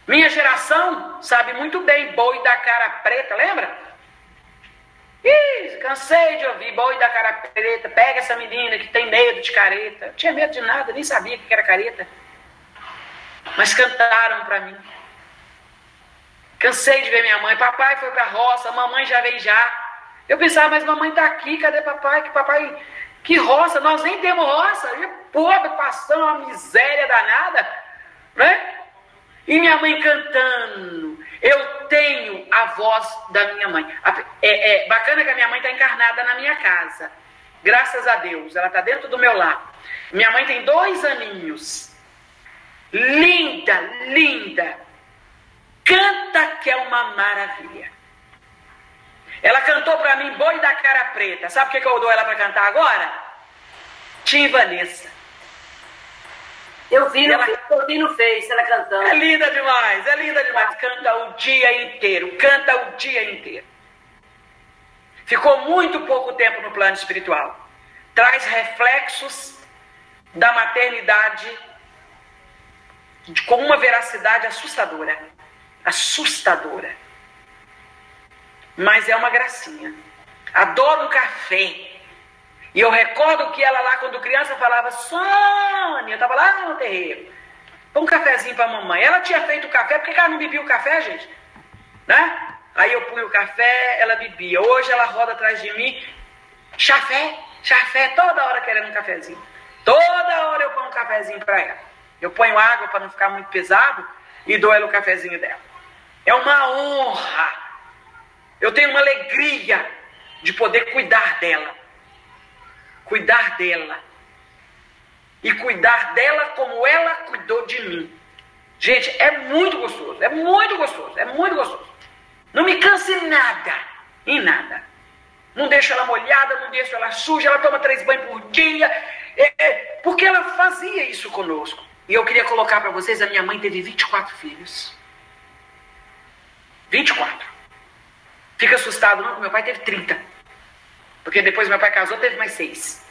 Minha geração sabe muito bem boi da cara preta, lembra? Ih, cansei de ouvir boi da cara preta, pega essa menina que tem medo de careta. Não tinha medo de nada, nem sabia que era careta. Mas cantaram pra mim. Cansei de ver minha mãe, papai foi pra roça, mamãe já veio já. Eu pensava, mas mamãe tá aqui, cadê papai? Que papai, que roça, nós nem temos roça. A gente é pobre, passando uma miséria danada, né? E minha mãe cantando. Eu tenho a voz da minha mãe. É, é bacana que a minha mãe está encarnada na minha casa. Graças a Deus. Ela está dentro do meu lar. Minha mãe tem dois aninhos. Linda, linda. Canta que é uma maravilha. Ela cantou para mim Boi da Cara Preta. Sabe por que eu dou ela para cantar agora? Tim Vanessa. Eu vi, ela... eu vi no Face ela cantando. É linda demais, é linda demais. Canta o dia inteiro, canta o dia inteiro. Ficou muito pouco tempo no plano espiritual. Traz reflexos da maternidade com uma veracidade assustadora. Assustadora. Mas é uma gracinha. Adoro um café. E eu recordo que ela lá, quando criança, falava: Sônia, eu estava lá no terreiro, põe um cafezinho para a mamãe. Ela tinha feito o café, porque ela não bebia o café, gente. Né? Aí eu punho o café, ela bebia. Hoje ela roda atrás de mim, chafé, chafé, toda hora querendo um cafezinho. Toda hora eu ponho um cafezinho para ela. Eu ponho água para não ficar muito pesado e dou ela o cafezinho dela. É uma honra. Eu tenho uma alegria de poder cuidar dela. Cuidar dela. E cuidar dela como ela cuidou de mim. Gente, é muito gostoso. É muito gostoso. É muito gostoso. Não me canso em nada. Em nada. Não deixo ela molhada, não deixo ela suja. Ela toma três banhos por dia. É, é, porque ela fazia isso conosco. E eu queria colocar para vocês, a minha mãe teve vinte e quatro filhos. vinte e quatro. Fica assustado, não? Meu pai teve trinta. Porque depois meu pai casou, teve mais seis.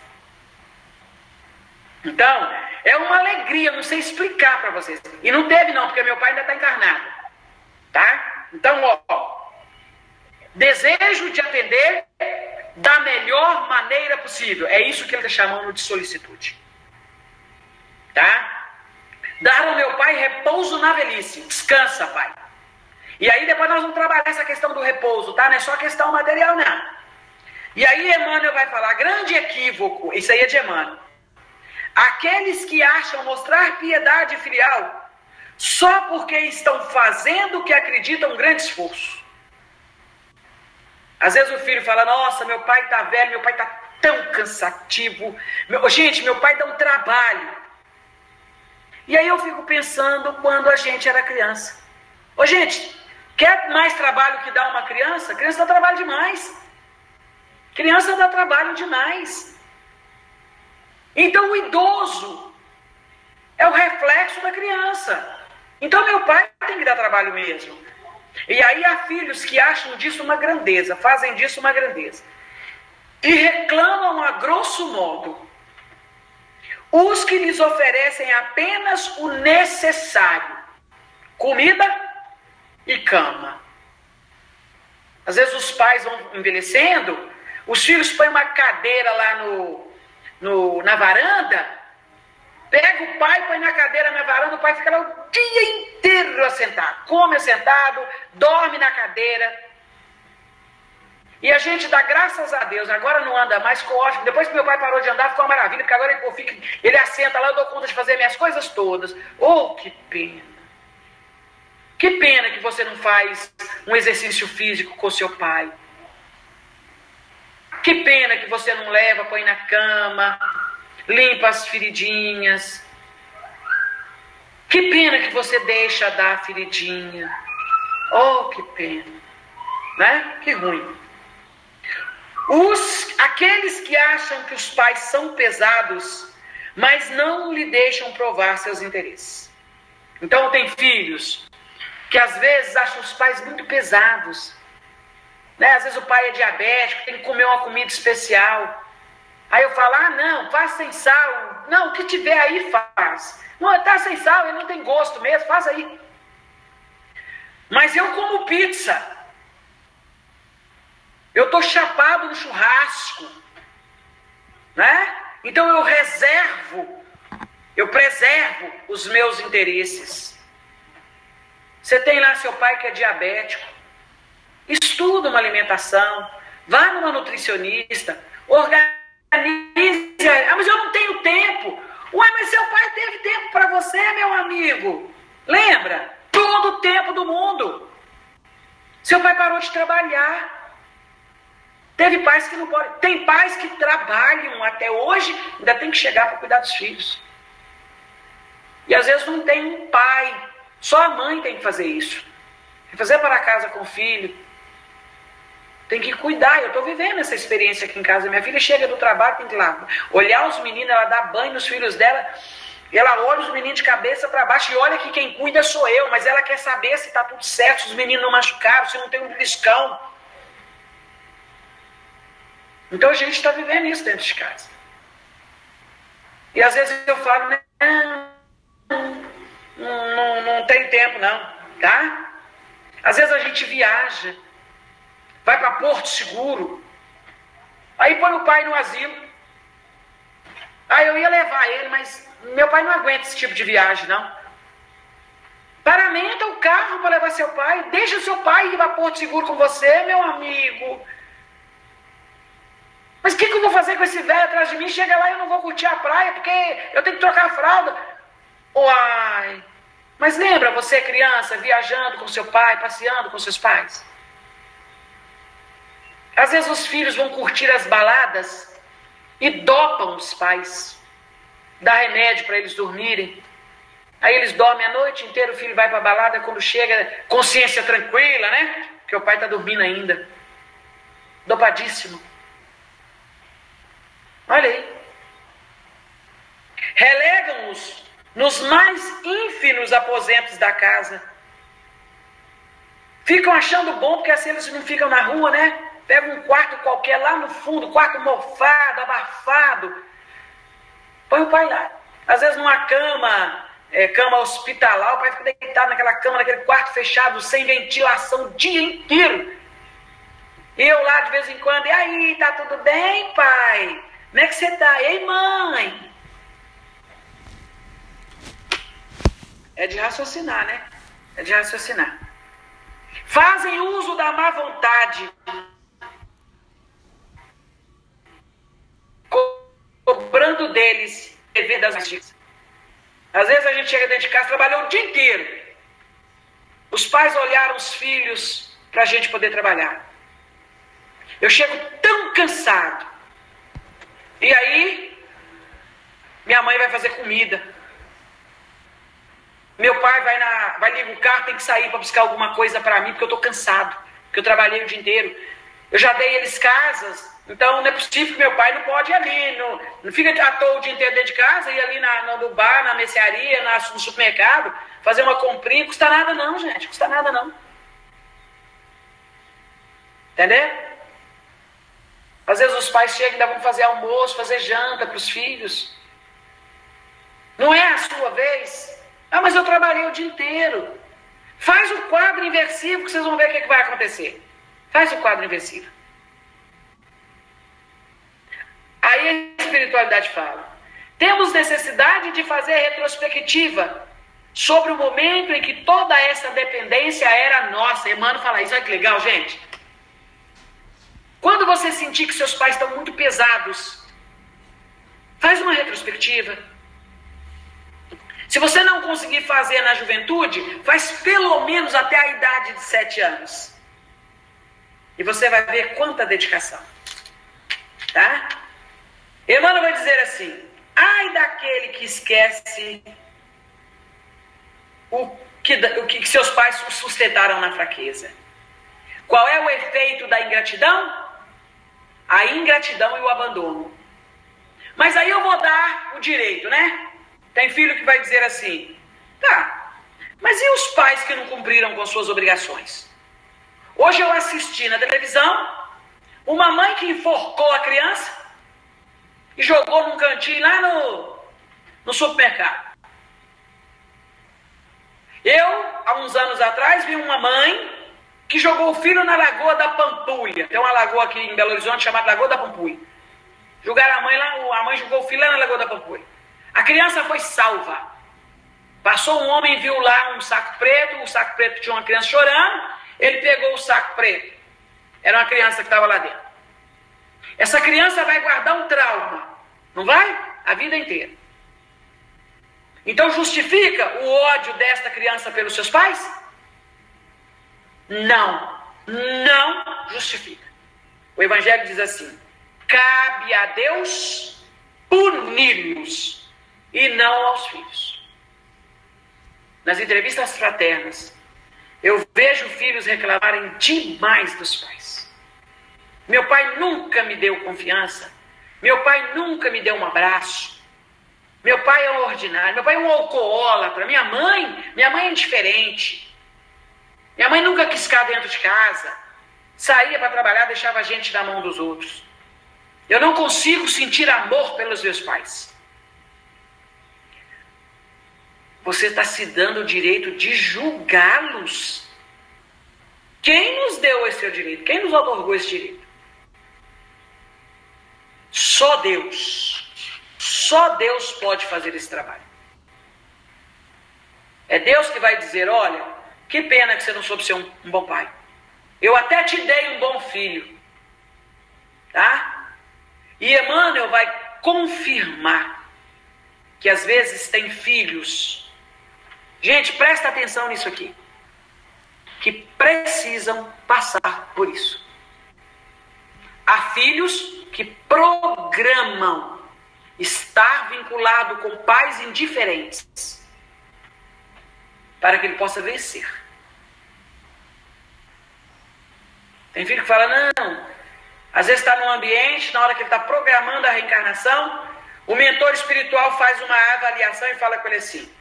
Então, é uma alegria, não sei explicar para vocês. E não teve não, porque meu pai ainda está encarnado. Tá? Então, ó, ó. Desejo de atender da melhor maneira possível. É isso que ele está chamando de solicitude. Tá? Dar ao meu pai repouso na velhice. Descansa, pai. E aí depois nós vamos trabalhar essa questão do repouso, tá? Não é só questão material, não. E aí Emmanuel vai falar, grande equívoco, isso aí é de Emmanuel. Aqueles que acham mostrar piedade filial só porque estão fazendo o que acreditam um grande esforço. Às vezes o filho fala, nossa, meu pai tá velho, meu pai tá tão cansativo. Meu... Gente, meu pai dá um trabalho. E aí eu fico pensando quando a gente era criança. Ô gente, quer mais trabalho que dá uma criança? A criança dá trabalho demais. Criança dá trabalho demais. Então o idoso é o reflexo da criança. Então meu pai tem que dar trabalho mesmo. E aí há filhos que acham disso uma grandeza, fazem disso uma grandeza. E reclamam a grosso modo. Os que lhes oferecem apenas o necessário. Comida e cama. Às vezes os pais vão envelhecendo... Os filhos põem uma cadeira lá no, no, na varanda, pega o pai, põe na cadeira na varanda, o pai fica lá o dia inteiro assentado. Come assentado, dorme na cadeira. E a gente dá graças a Deus, agora não anda mais, ficou ótimo. Depois que meu pai parou de andar, ficou uma maravilha, porque agora ele, pô, fica, ele assenta lá, eu dou conta de fazer minhas coisas todas. Oh, que pena. Que pena que você não faz um exercício físico com seu pai. Que pena que você não leva, põe na cama, limpa as feridinhas. Que pena que você deixa dar a feridinha. Oh, que pena. Né? Que ruim. Os, aqueles que acham que os pais são pesados, mas não lhe deixam provar seus interesses. Então tem filhos que às vezes acham os pais muito pesados. Né? Às vezes o pai é diabético, tem que comer uma comida especial. Aí eu falo, ah não, faz sem sal. Não, o que tiver aí faz. Não, tá sem sal, ele não tem gosto mesmo, faz aí. Mas eu como pizza. Eu tô chapado no churrasco. Né? Então eu reservo, eu preservo os meus interesses. Você tem lá seu pai que é diabético. Estuda uma alimentação, vá numa nutricionista, organize... Ah, mas eu não tenho tempo. Ué, mas seu pai teve tempo para você, meu amigo. Lembra? Todo o tempo do mundo. Seu pai parou de trabalhar. Teve pais que não podem... Tem pais que trabalham até hoje, ainda tem que chegar para cuidar dos filhos. E às vezes não tem um pai. Só a mãe tem que fazer isso. Fazer para casa com o filho. Tem que cuidar. Eu estou vivendo essa experiência aqui em casa. Minha filha chega do trabalho, tem que ir lá olhar os meninos, ela dá banho nos filhos dela. Ela olha os meninos de cabeça para baixo e olha que quem cuida sou eu, mas ela quer saber se está tudo certo, se os meninos não machucaram, se não tem um beliscão. Então a gente está vivendo isso dentro de casa. E às vezes eu falo, né, não, não, não tem tempo não, tá? Às vezes a gente viaja, vai para Porto Seguro, aí põe o pai no asilo. Aí eu ia levar ele, mas meu pai não aguenta esse tipo de viagem, não. Paramenta o carro para levar seu pai. Deixa o seu pai ir para Porto Seguro com você, meu amigo. Mas o que, que eu vou fazer com esse velho atrás de mim? Chega lá e eu não vou curtir a praia, porque eu tenho que trocar a fralda. Uai! Mas lembra você, criança, viajando com seu pai, passeando com seus pais? Às vezes os filhos vão curtir as baladas e dopam os pais. Dá remédio para eles dormirem. Aí eles dormem a noite inteira, o filho vai para a balada, quando chega, consciência tranquila, né? Porque o pai está dormindo ainda. Dopadíssimo. Olha aí. Relegam-os nos mais ínfimos aposentos da casa. Ficam achando bom, porque assim eles não ficam na rua, né? Pega um quarto qualquer lá no fundo, quarto mofado, abafado. Põe o pai lá. Às vezes numa cama, é, cama hospitalar, o pai fica deitado naquela cama, naquele quarto fechado, sem ventilação o dia inteiro. E eu lá de vez em quando, e aí, tá tudo bem, pai? Como é que você tá? E aí, mãe? É de raciocinar, né? É de raciocinar. Fazem uso da má vontade. Cobrando deles dever das notícias. Às vezes a gente chega dentro de casa, trabalhou o dia inteiro. Os pais olharam os filhos para a gente poder trabalhar. Eu chego tão cansado. E aí, minha mãe vai fazer comida. Meu pai vai, na, vai ligar o carro, tem que sair para buscar alguma coisa para mim, porque eu estou cansado, porque eu trabalhei o dia inteiro. Eu já dei eles casas. Então, não é possível que meu pai não pode ir ali, não, não fica à toa o dia inteiro dentro de casa, ir ali na, na, no bar, na mercearia, na, no supermercado, fazer uma comprinha, custa nada não, gente, custa nada não. Entendeu? Às vezes os pais chegam e ainda vão fazer almoço, fazer janta para os filhos. Não é a sua vez? Ah, mas eu trabalhei o dia inteiro. Faz o quadro inversivo que vocês vão ver o que, é que vai acontecer. Faz o quadro inversivo. Aí a espiritualidade fala, temos necessidade de fazer retrospectiva sobre o momento em que toda essa dependência era nossa. Emmanuel fala isso, olha que legal, gente. Quando você sentir que seus pais estão muito pesados, faz uma retrospectiva. Se você não conseguir fazer na juventude, faz pelo menos até a idade de sete anos. E você vai ver quanta dedicação. Tá? Emmanuel vai dizer assim, ai daquele que esquece o que, o que seus pais sustentaram na fraqueza. Qual é o efeito da ingratidão? A ingratidão e o abandono. Mas aí eu vou dar o direito, né? Tem filho que vai dizer assim, tá, mas e os pais que não cumpriram com suas obrigações? Hoje eu assisti na televisão uma mãe que enforcou a criança e jogou num cantinho lá no, no supermercado. Eu, há uns anos atrás, vi uma mãe que jogou o filho na Lagoa da Pampulha. Tem uma lagoa aqui em Belo Horizonte chamada Lagoa da Pampulha. Jogaram a mãe lá, a mãe jogou o filho lá na Lagoa da Pampulha. A criança foi salva. Passou um homem, viu lá um saco preto, o saco preto tinha uma criança chorando, ele pegou o saco preto. Era uma criança que estava lá dentro. Essa criança vai guardar um trauma, não vai? A vida inteira. Então justifica o ódio desta criança pelos seus pais? Não, não justifica. O Evangelho diz assim, cabe a Deus puni-los e não aos filhos. Nas entrevistas fraternas, eu vejo filhos reclamarem demais dos pais. Meu pai nunca me deu confiança. Meu pai nunca me deu um abraço. Meu pai é um ordinário. Meu pai é um alcoólatra. Minha mãe, minha mãe é indiferente. Minha mãe nunca quis ficar dentro de casa. Saía para trabalhar, deixava a gente na mão dos outros. Eu não consigo sentir amor pelos meus pais. Você está se dando o direito de julgá-los. Quem nos deu esse direito? Quem nos otorgou esse direito? Só Deus. Só Deus pode fazer esse trabalho. É Deus que vai dizer, olha, que pena que você não soube ser um, um bom pai. Eu até te dei um bom filho. Tá? E Emmanuel vai confirmar que às vezes tem filhos. Gente, presta atenção nisso aqui. Que precisam passar por isso. Há filhos que programam estar vinculado com pais indiferentes para que ele possa vencer. Tem filho que fala, não, às vezes está num ambiente, na hora que ele está programando a reencarnação, o mentor espiritual faz uma avaliação e fala com ele assim,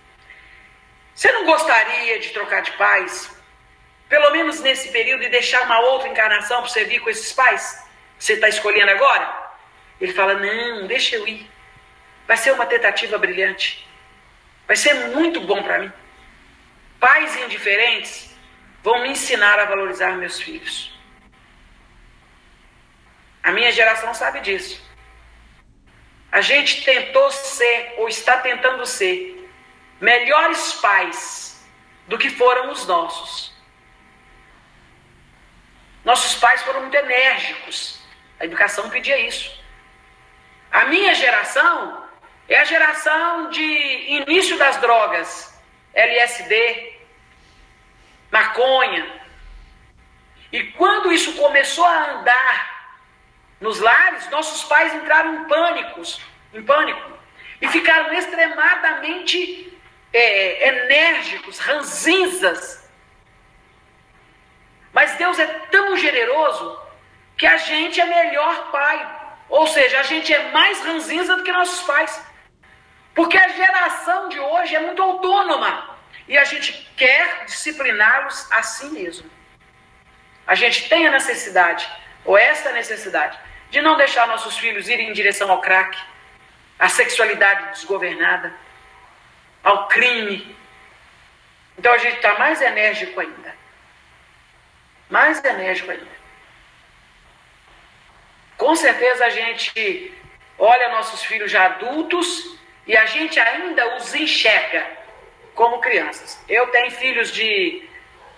você não gostaria de trocar de pais, pelo menos nesse período, e deixar uma outra encarnação para você vir com esses pais? Você está escolhendo agora? Ele fala, não, deixa eu ir. Vai ser uma tentativa brilhante. Vai ser muito bom para mim. Pais indiferentes vão me ensinar a valorizar meus filhos. A minha geração sabe disso. A gente tentou ser, ou está tentando ser, melhores pais do que foram os nossos. Nossos pais foram muito enérgicos. A educação pedia isso. A minha geração é a geração de início das drogas. L S D. Maconha. E quando isso começou a andar nos lares, nossos pais entraram em pânico, em pânico e ficaram extremadamente é, enérgicos, ranzinzas. Mas Deus é tão generoso que a gente é melhor pai. Ou seja, a gente é mais ranzinza do que nossos pais. Porque a geração de hoje é muito autônoma. E a gente quer discipliná-los a si mesmo. A gente tem a necessidade, ou esta necessidade, de não deixar nossos filhos irem em direção ao crack, à sexualidade desgovernada, ao crime. Então a gente está mais enérgico ainda. Mais enérgico ainda. Com certeza a gente olha nossos filhos já adultos e a gente ainda os enxerga como crianças. Eu tenho filhos de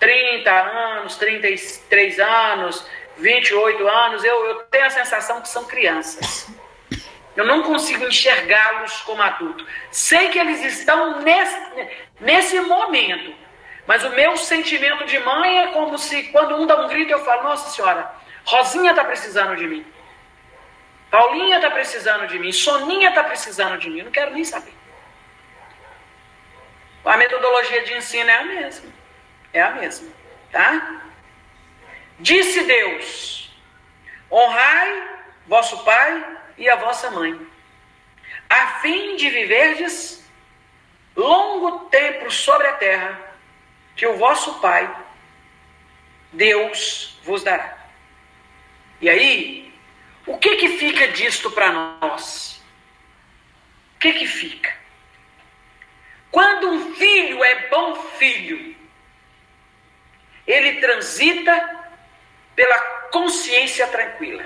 trinta anos, trinta e três anos, vinte e oito anos. Eu, eu tenho a sensação que são crianças. Eu não consigo enxergá-los como adulto. Sei que eles estão nesse, nesse momento. Mas o meu sentimento de mãe é como se, quando um dá um grito, eu falo, nossa senhora, Rosinha está precisando de mim. Paulinha está precisando de mim. Soninha está precisando de mim. Não quero nem saber. A metodologia de ensino é a mesma. É a mesma, tá? Disse Deus, honrai vosso pai e a vossa mãe, a fim de viverdes longo tempo sobre a terra, que o vosso pai, Deus, vos dará. E aí, o que que fica disto para nós? O que que fica? Quando um filho é bom filho, ele transita pela consciência tranquila.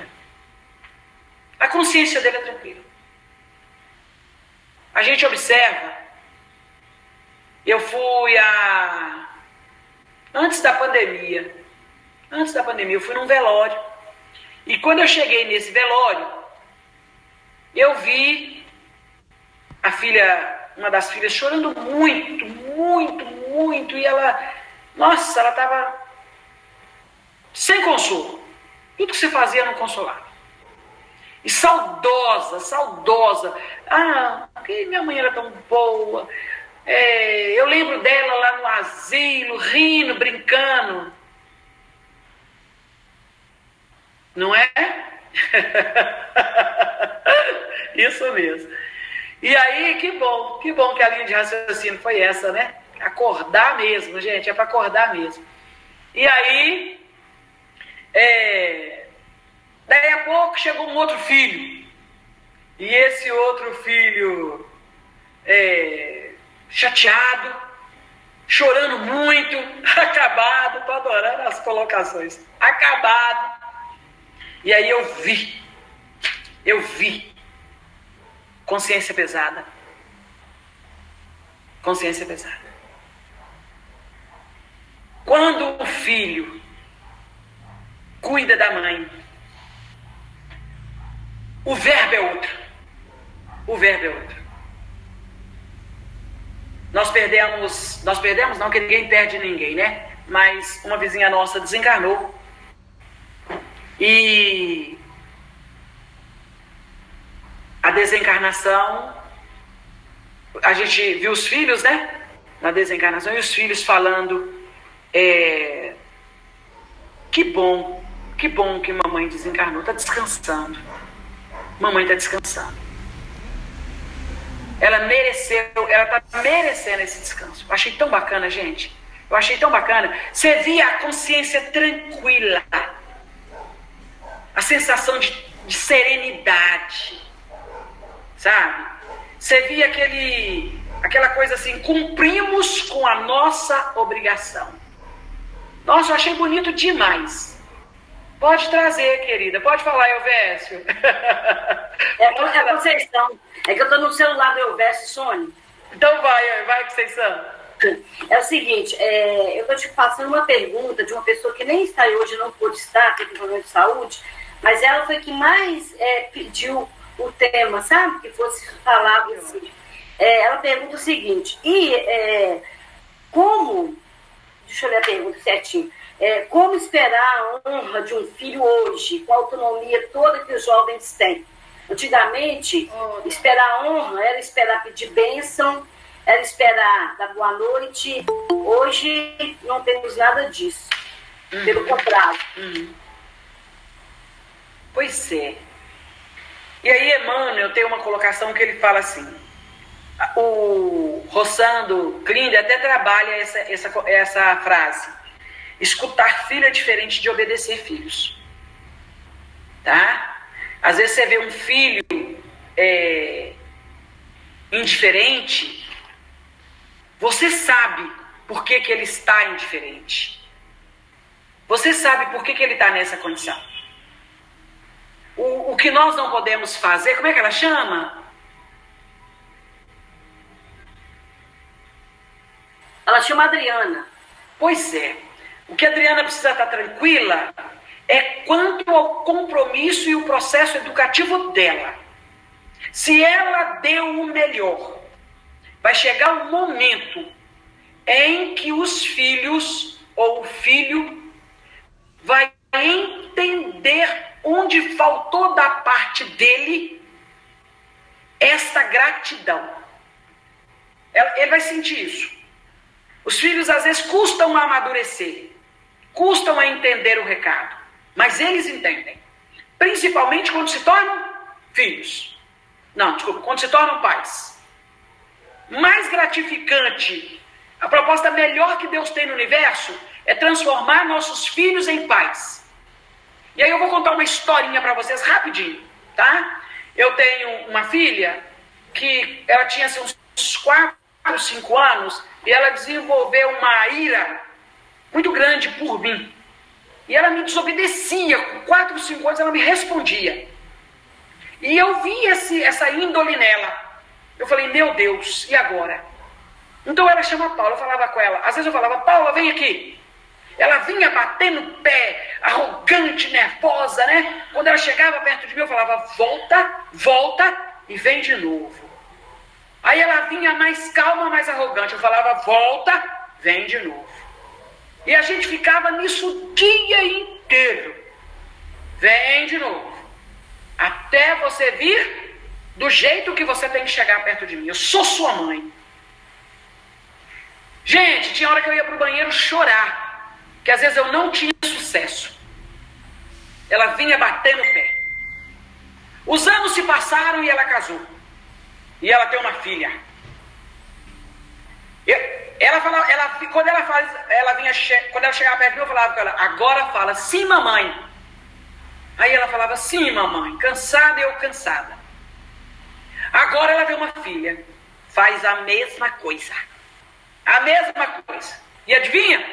A consciência dele é tranquila. A gente observa, eu fui a... Antes da pandemia, antes da pandemia, eu fui num velório. E quando eu cheguei nesse velório, eu vi a filha... uma das filhas chorando muito, muito, muito, e ela, nossa, ela estava sem consolo. Tudo que se fazia não consolava. E saudosa, saudosa. Ah, que minha mãe era tão boa. É, eu lembro dela lá no asilo, rindo, brincando. Não é? Isso mesmo. E aí, que bom, que bom que a linha de raciocínio foi essa, né? Acordar mesmo, gente, é para acordar mesmo. E aí, é, daí a pouco chegou um outro filho. E esse outro filho, é, chateado, chorando muito, acabado, tô adorando as colocações, acabado. E aí eu vi, eu vi, consciência pesada, consciência pesada. Quando o filho cuida da mãe, o verbo é outro. O verbo é outro. Nós perdemos, nós perdemos não, que ninguém perde ninguém, né? Mas uma vizinha nossa desencarnou. E a desencarnação, a gente viu os filhos, né? Na desencarnação, e os filhos falando... É, que bom, que bom que mamãe desencarnou, tá descansando. Mamãe tá descansando. Ela mereceu, ela tá merecendo esse descanso. Eu achei tão bacana, gente. Eu achei tão bacana. Você via a consciência tranquila, a sensação de, de serenidade, sabe? Você via aquele, aquela coisa assim, cumprimos com a nossa obrigação. Nossa, eu achei bonito demais. Pode trazer, querida. Pode falar, Elvésio. É, tô, é Conceição. É que eu tô no celular do Elvésio, Sônia. Então vai, vai, Conceição. É o seguinte, é, eu tô te passando uma pergunta de uma pessoa que nem está aí hoje, não pôde estar, teve um problema de saúde, mas ela foi que mais é, pediu o tema, sabe? Que fosse falado assim. É, ela pergunta o seguinte, e é, como... Deixa eu ler a pergunta certinho. É, como esperar a honra de um filho hoje, com a autonomia toda que os jovens têm? Antigamente, hum. esperar a honra era esperar pedir bênção, era esperar dar boa noite. Hoje, não temos nada disso. Uhum. Pelo contrário. Uhum. Pois é. E aí, Emmanuel tem uma colocação que ele fala assim... O Rossando Clínio até trabalha essa, essa, essa frase. Escutar filho é diferente de obedecer filhos. Tá? Às vezes você vê um filho é, indiferente, você sabe por que, que ele está indiferente. Você sabe por que, que ele está nessa condição. O, o que nós não podemos fazer, como é que ela chama? Ela chama Adriana. Pois é. O que a Adriana precisa estar tranquila é quanto ao compromisso e o processo educativo dela. Se ela deu o melhor, vai chegar um momento em que os filhos ou o filho vai entender onde faltou da parte dele essa gratidão. Ele vai sentir isso. Os filhos, às vezes, custam a amadurecer, custam a entender o recado, mas eles entendem, principalmente quando se tornam filhos. Não, desculpa, quando se tornam pais. Mais gratificante, a proposta melhor que Deus tem no universo é transformar nossos filhos em pais. E aí eu vou contar uma historinha para vocês rapidinho, tá? Eu tenho uma filha que ela tinha assim, uns quatro, cinco anos... E ela desenvolveu uma ira muito grande por mim. E ela me desobedecia. Com quatro, cinco anos ela me respondia. E eu vi esse, essa índole nela. Eu falei, meu Deus, e agora? Então ela chama a Paula, eu falava com ela. Às vezes eu falava, Paula, vem aqui. Ela vinha batendo o pé, arrogante, nervosa, né? Quando ela chegava perto de mim, eu falava, volta, volta e vem de novo. Aí ela vinha mais calma, mais arrogante. Eu falava, volta, vem de novo. E a gente ficava nisso o dia inteiro. Vem de novo. Até você vir do jeito que você tem que chegar perto de mim. Eu sou sua mãe. Gente, tinha hora que eu ia pro banheiro chorar. Que às vezes eu não tinha sucesso. Ela vinha batendo o pé. Os anos se passaram e ela casou. E ela tem uma filha. Eu, ela falava, ela, quando, ela faz, ela vinha che, quando ela chegava perto de mim, eu falava com ela, agora fala, sim mamãe. Aí ela falava, sim mamãe, cansada eu cansada. Agora ela tem uma filha, faz a mesma coisa. A mesma coisa. E adivinha?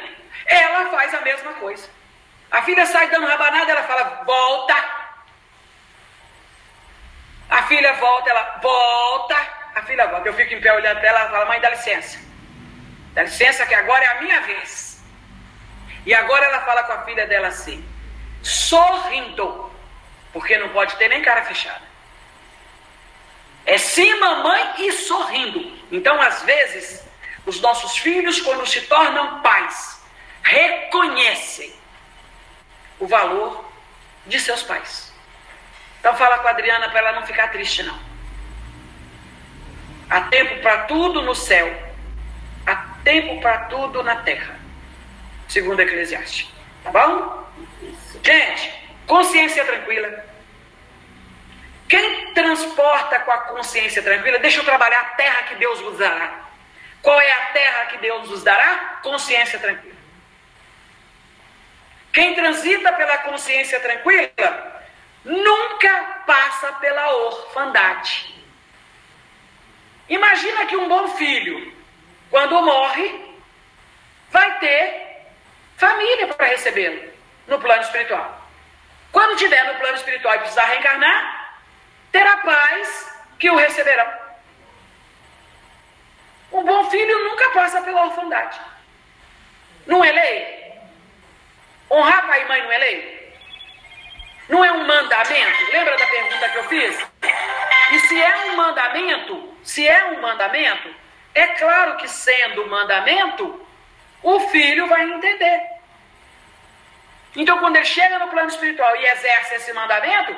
Ela faz a mesma coisa. A filha sai dando rabanada, ela fala, volta. A filha volta, ela volta. A filha volta. Eu fico em pé olhando pra ela, ela fala, mãe, dá licença. Dá licença que agora é a minha vez. E agora ela fala com a filha dela assim, sorrindo, porque não pode ter nem cara fechada. É sim, mamãe, e sorrindo. Então, às vezes, os nossos filhos, quando se tornam pais, reconhecem o valor de seus pais. Então fala com a Adriana para ela não ficar triste, não. Há tempo para tudo no céu. Há tempo para tudo na terra. Segundo Eclesiastes. Tá bom? Gente, consciência tranquila. Quem transporta com a consciência tranquila, deixa eu trabalhar a terra que Deus nos dará. Qual é a terra que Deus nos dará? Consciência tranquila. Quem transita pela consciência tranquila nunca passa pela orfandade. Imagina que um bom filho, quando morre, vai ter família para recebê-lo no plano espiritual. Quando estiver no plano espiritual e precisar reencarnar, terá pais que o receberão. Um bom filho nunca passa pela orfandade. Não é lei? Honrar pai e mãe não é lei? Não é um mandamento? Lembra da pergunta que eu fiz? E se é um mandamento, se é um mandamento, é claro que sendo um mandamento, o filho vai entender. Então, quando ele chega no plano espiritual e exerce esse mandamento,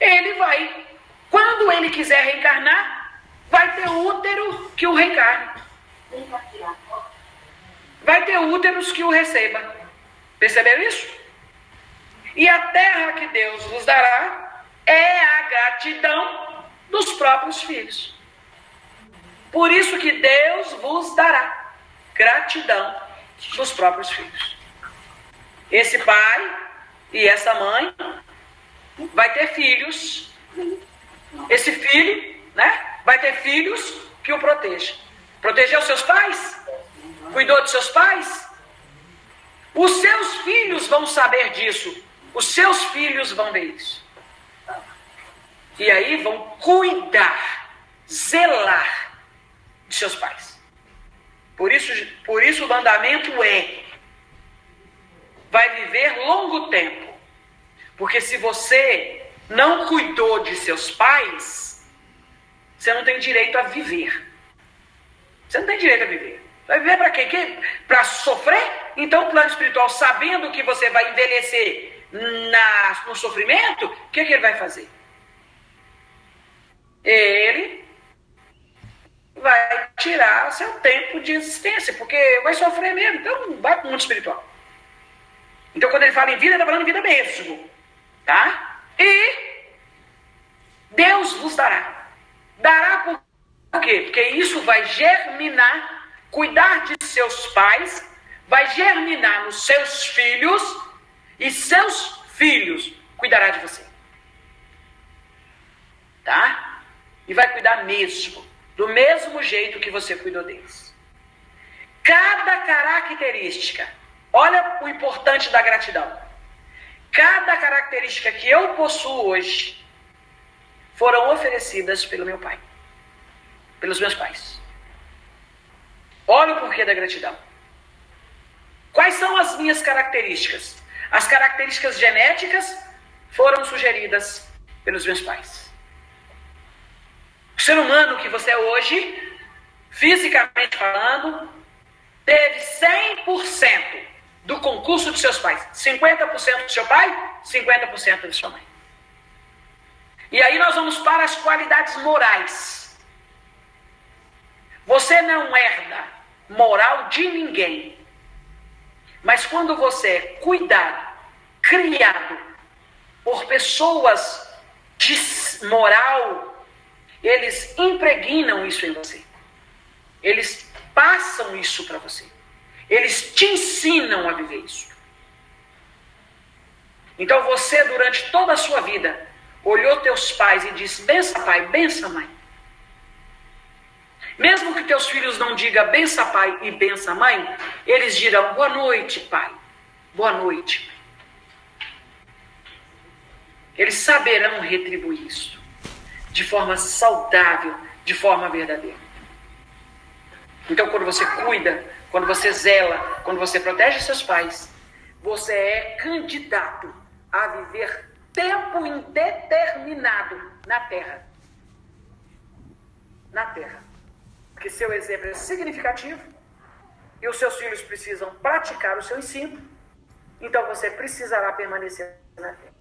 ele vai, quando ele quiser reencarnar, vai ter útero que o reencarne. Vai ter úteros que o receba. Perceberam isso? E a terra que Deus nos dará é a gratidão dos próprios filhos. Por isso que Deus vos dará gratidão dos próprios filhos. Esse pai e essa mãe vai ter filhos. Esse filho, né, vai ter filhos que o protejam. Protegeu seus pais? Cuidou de seus pais? Os seus filhos vão saber disso. Os seus filhos vão ver isso. E aí vão cuidar, zelar de seus pais. Por isso, por isso o mandamento é, vai viver longo tempo. Porque se você não cuidou de seus pais, você não tem direito a viver. Você não tem direito a viver. Vai viver para quê? Para sofrer? Então o plano espiritual, sabendo que você vai envelhecer Na, no sofrimento, o que, que ele vai fazer? Ele vai tirar seu tempo de existência, porque vai sofrer mesmo, então vai para o mundo espiritual. Então, quando ele fala em vida, ele está falando em vida mesmo, tá? E Deus vos dará. Dará por, por quê? Porque isso vai germinar, cuidar de seus pais, vai germinar nos seus filhos. E seus filhos cuidará de você. Tá? E vai cuidar mesmo. Do mesmo jeito que você cuidou deles. Cada característica. Olha o importante da gratidão. Cada característica que eu possuo hoje foram oferecidas pelo meu pai. Pelos meus pais. Olha o porquê da gratidão. Quais são as minhas características? As características genéticas foram sugeridas pelos meus pais. O ser humano que você é hoje, fisicamente falando, teve cem por cento do concurso dos seus pais. cinquenta por cento do seu pai, cinquenta por cento da sua mãe. E aí nós vamos para as qualidades morais. Você não herda moral de ninguém. Mas quando você é cuidado, criado, por pessoas de moral, eles impregnam isso em você. Eles passam isso para você. Eles te ensinam a viver isso. Então você, durante toda a sua vida, olhou teus pais e disse, bença pai, bença mãe. Mesmo que teus filhos não digam bença pai e bença mãe, eles dirão, boa noite pai, boa noite mãe. Eles saberão retribuir isso de forma saudável, de forma verdadeira. Então quando você cuida, quando você zela, quando você protege seus pais, você é candidato a viver tempo indeterminado na Terra. Na Terra. Porque seu exemplo é significativo e os seus filhos precisam praticar o seu ensino, então você precisará permanecer na Terra.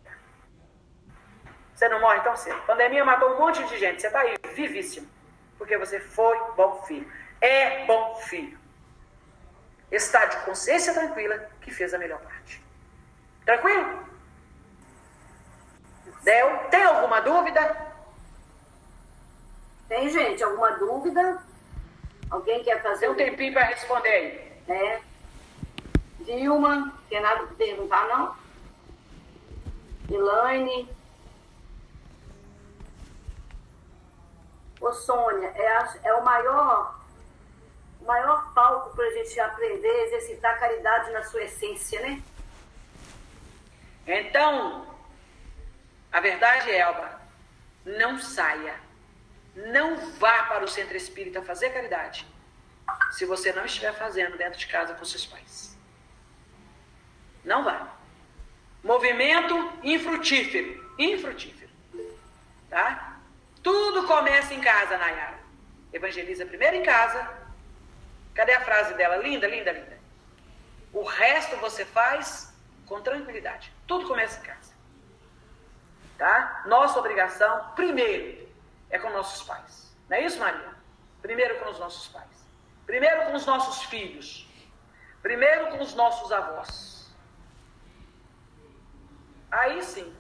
Você não morre tão cedo. A pandemia matou um monte de gente. Você está aí, vivíssimo. Porque você foi bom filho. É bom filho. Está de consciência tranquila que fez a melhor parte. Tranquilo? Deu? Tem alguma dúvida? Tem, gente? Alguma dúvida? Alguém quer fazer? Tem um tempinho para responder aí. É. Dilma, tem nada para perguntar, não? Elaine... Ô Sônia, é, a, é o maior, o maior palco para a gente aprender a exercitar a caridade na sua essência, né? Então, a verdade é, Elba, não saia, não vá para o centro espírita fazer caridade se você não estiver fazendo dentro de casa com seus pais. Não vá. Movimento infrutífero, infrutífero, tá? Tudo começa em casa, Nayara. Evangeliza primeiro em casa. Cadê a frase dela? Linda, linda, linda. O resto você faz com tranquilidade. Tudo começa em casa. Tá? Nossa obrigação, primeiro, é com nossos pais. Não é isso, Maria? Primeiro com os nossos pais. Primeiro com os nossos filhos. Primeiro com os nossos avós. Aí sim.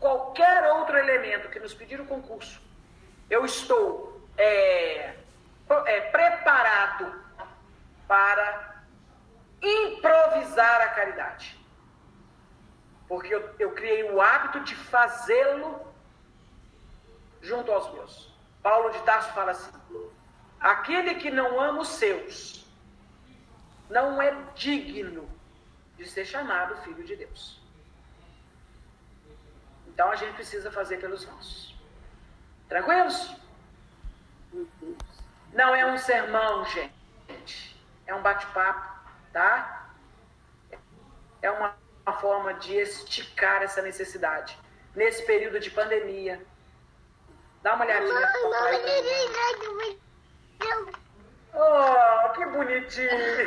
Qualquer outro elemento que nos pedir o concurso, eu estou é, é, preparado para improvisar a caridade. Porque eu, eu criei o hábito de fazê-lo junto aos meus. Paulo de Tarso fala assim, aquele que não ama os seus não é digno de ser chamado filho de Deus. Então, a gente precisa fazer pelos nossos. Tranquilos? Não é um sermão, gente. É um bate-papo, tá? É uma, uma forma de esticar essa necessidade. Nesse período de pandemia. Dá uma olhadinha. Mamãe, mamãe, oh, que bonitinho.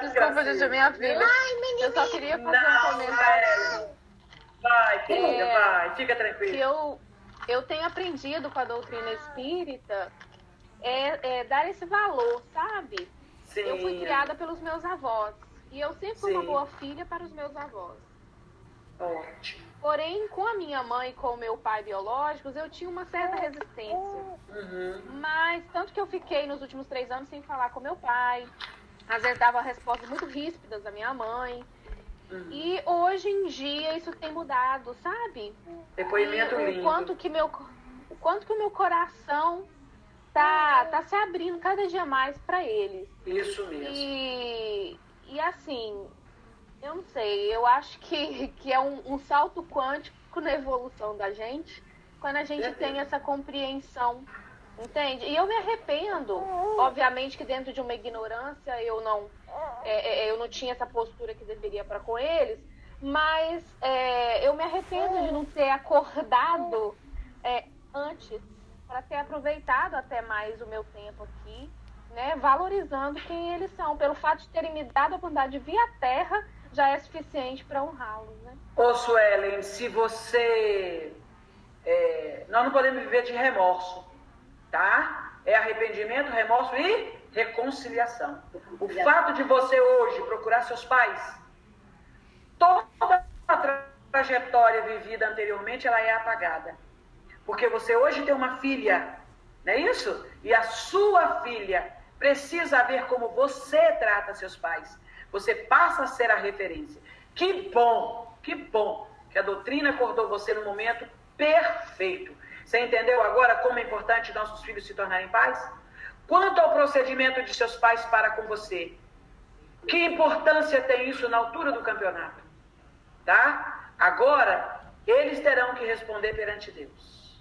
Desculpa, gente, é minha filha. Eu só queria fazer Não, um comentário. É. Vai, querida, é, vai, fica tranquila. Que eu, eu tenho aprendido com a doutrina espírita é, é dar esse valor, sabe? Sim. Eu fui criada pelos meus avós e eu sempre fui Sim. uma boa filha para os meus avós. Ótimo. Porém, com a minha mãe e com o meu pai biológicos, eu tinha uma certa resistência. Uhum. Mas, tanto que eu fiquei nos últimos três anos sem falar com meu pai, às vezes dava respostas muito ríspidas da minha mãe. Uhum. E hoje em dia isso tem mudado, sabe? Depoimento lindo. O quanto que meu, o quanto que o meu coração tá, tá se abrindo cada dia mais para eles. Isso mesmo. E, e assim, eu não sei, eu acho que, que é um, um salto quântico na evolução da gente, quando a gente Perfeito. tem essa compreensão, entende? E eu me arrependo, obviamente que dentro de uma ignorância eu não... É, eu não tinha essa postura que deveria para com eles, mas é, eu me arrependo de não ter acordado é, antes, para ter aproveitado até mais o meu tempo aqui, né, valorizando quem eles são. Pelo fato de terem me dado a oportunidade de vir à Terra, já é suficiente para honrá-los. Né? Ô Suelen, se você... É, nós não podemos viver de remorso, tá? É arrependimento, remorso e... reconciliação. O fato de você hoje procurar seus pais, toda a trajetória vivida anteriormente, ela é apagada. Porque você hoje tem uma filha, não é isso? E a sua filha precisa ver como você trata seus pais. Você passa a ser a referência. Que bom, que bom que a doutrina acordou você no momento perfeito. Você entendeu agora como é importante nossos filhos se tornarem pais? Quanto ao procedimento de seus pais para com você, que importância tem isso na altura do campeonato? Tá? Agora, eles terão que responder perante Deus.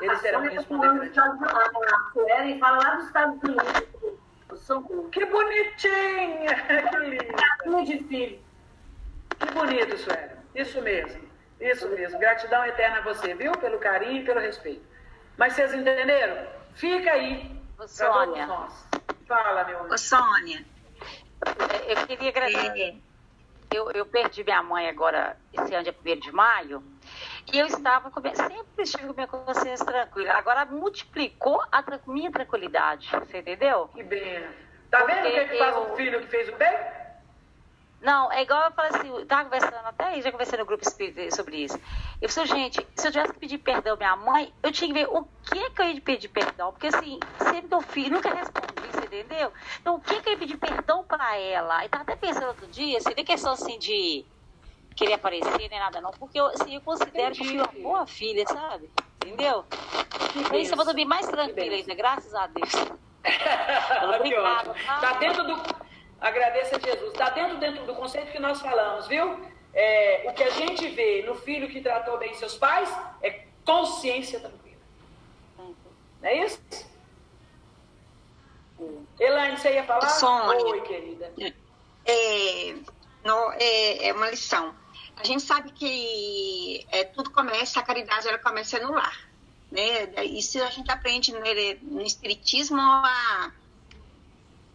Eles terão que responder perante Deus. A Suelen fala lá dos Estados Unidos. Que bonitinha! Que linda! De filho. Que bonito, Suelen. Isso mesmo. Isso mesmo. Gratidão eterna a você, viu? Pelo carinho e pelo respeito. Mas vocês entenderam? Fica aí. Ô, Sônia. Nós. Fala, meu amor. Ô, Sônia. Eu queria agradecer. Eu, eu perdi minha mãe agora, esse ano, dia primeiro de maio, e eu estava com, sempre estive com minha consciência tranquila. Agora multiplicou a minha tranquilidade, você entendeu? Que bem. Tá Porque vendo o que, é que eu... faz um filho que fez o bem? Não, é igual eu falei assim, eu estava conversando até aí, já conversei no grupo espírita sobre isso. Eu falei, gente, se eu tivesse que pedir perdão à minha mãe, eu tinha que ver o que, que eu ia pedir perdão. Porque assim, sempre meu filho nunca respondi, você entendeu? Então, o que, que eu ia pedir perdão para ela? Eu estava até pensando outro dia, assim, nem questão assim de querer aparecer, nem nada não. Porque eu, assim, eu considero Entendi. que eu fui uma boa filha, sabe? Entendeu? Então, isso eu vou dormir mais tranquila ainda, graças a Deus. Obrigada. Tá dentro do... Agradeça a Jesus. Está dentro, dentro do conceito que nós falamos, viu? É, o que a gente vê no filho que tratou bem seus pais é consciência tranquila. Não é isso? Elaine, você ia falar? Sônia, Oi, querida. É, no, é, é uma lição. A gente sabe que é, tudo começa, a caridade ela começa no lar. Né? Isso a gente aprende no, no Espiritismo a...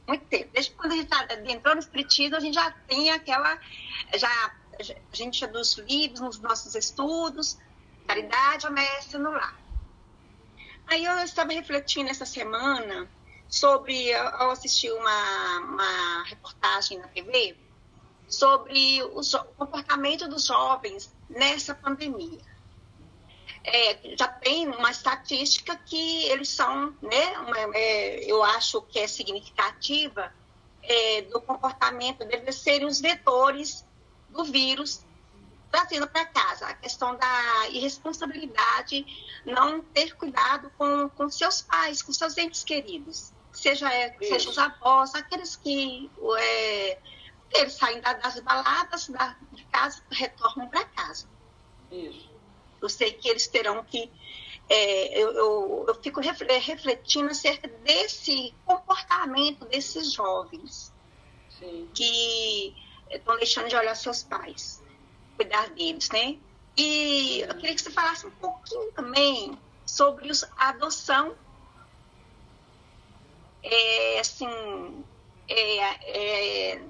muito tempo. Desde quando a gente entrou no Espiritismo, a gente já tem aquela... Já, a gente já nos livros, nos nossos estudos, caridade, começa no lar. Aí eu estava refletindo essa semana sobre... Eu assisti uma, uma reportagem na T V sobre o, o comportamento dos jovens nessa pandemia. É, já tem uma estatística que eles são, né, uma, é, eu acho que é significativa, é, do comportamento deles serem os vetores do vírus trazendo para casa. A questão da irresponsabilidade, não ter cuidado com, com seus pais, com seus entes queridos, seja, é, seja os avós, aqueles que é, eles saem das baladas da, de casa, retornam para casa. Isso. Eu sei que eles terão que... É, eu, eu, eu fico refletindo acerca desse comportamento desses jovens. Sim. Que estão deixando de olhar seus pais, cuidar deles, né? E Sim. eu queria que você falasse um pouquinho também sobre os, a adoção. É, assim... É, é,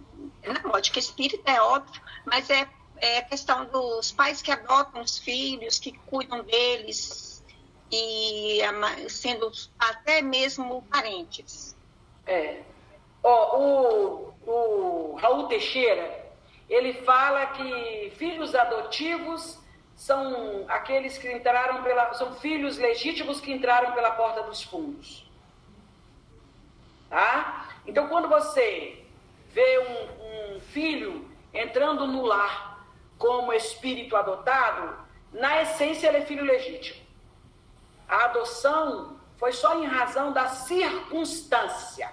na lógica espírita, é óbvio, mas é... É a questão dos pais que adotam os filhos, que cuidam deles, e sendo até mesmo parentes. É. Oh, o, o Raul Teixeira, ele fala que filhos adotivos são aqueles que entraram pela... São filhos legítimos que entraram pela porta dos fundos. Tá? Então, quando você vê um, um filho entrando no lar, como espírito adotado, na essência ele é filho legítimo. A adoção foi só em razão da circunstância.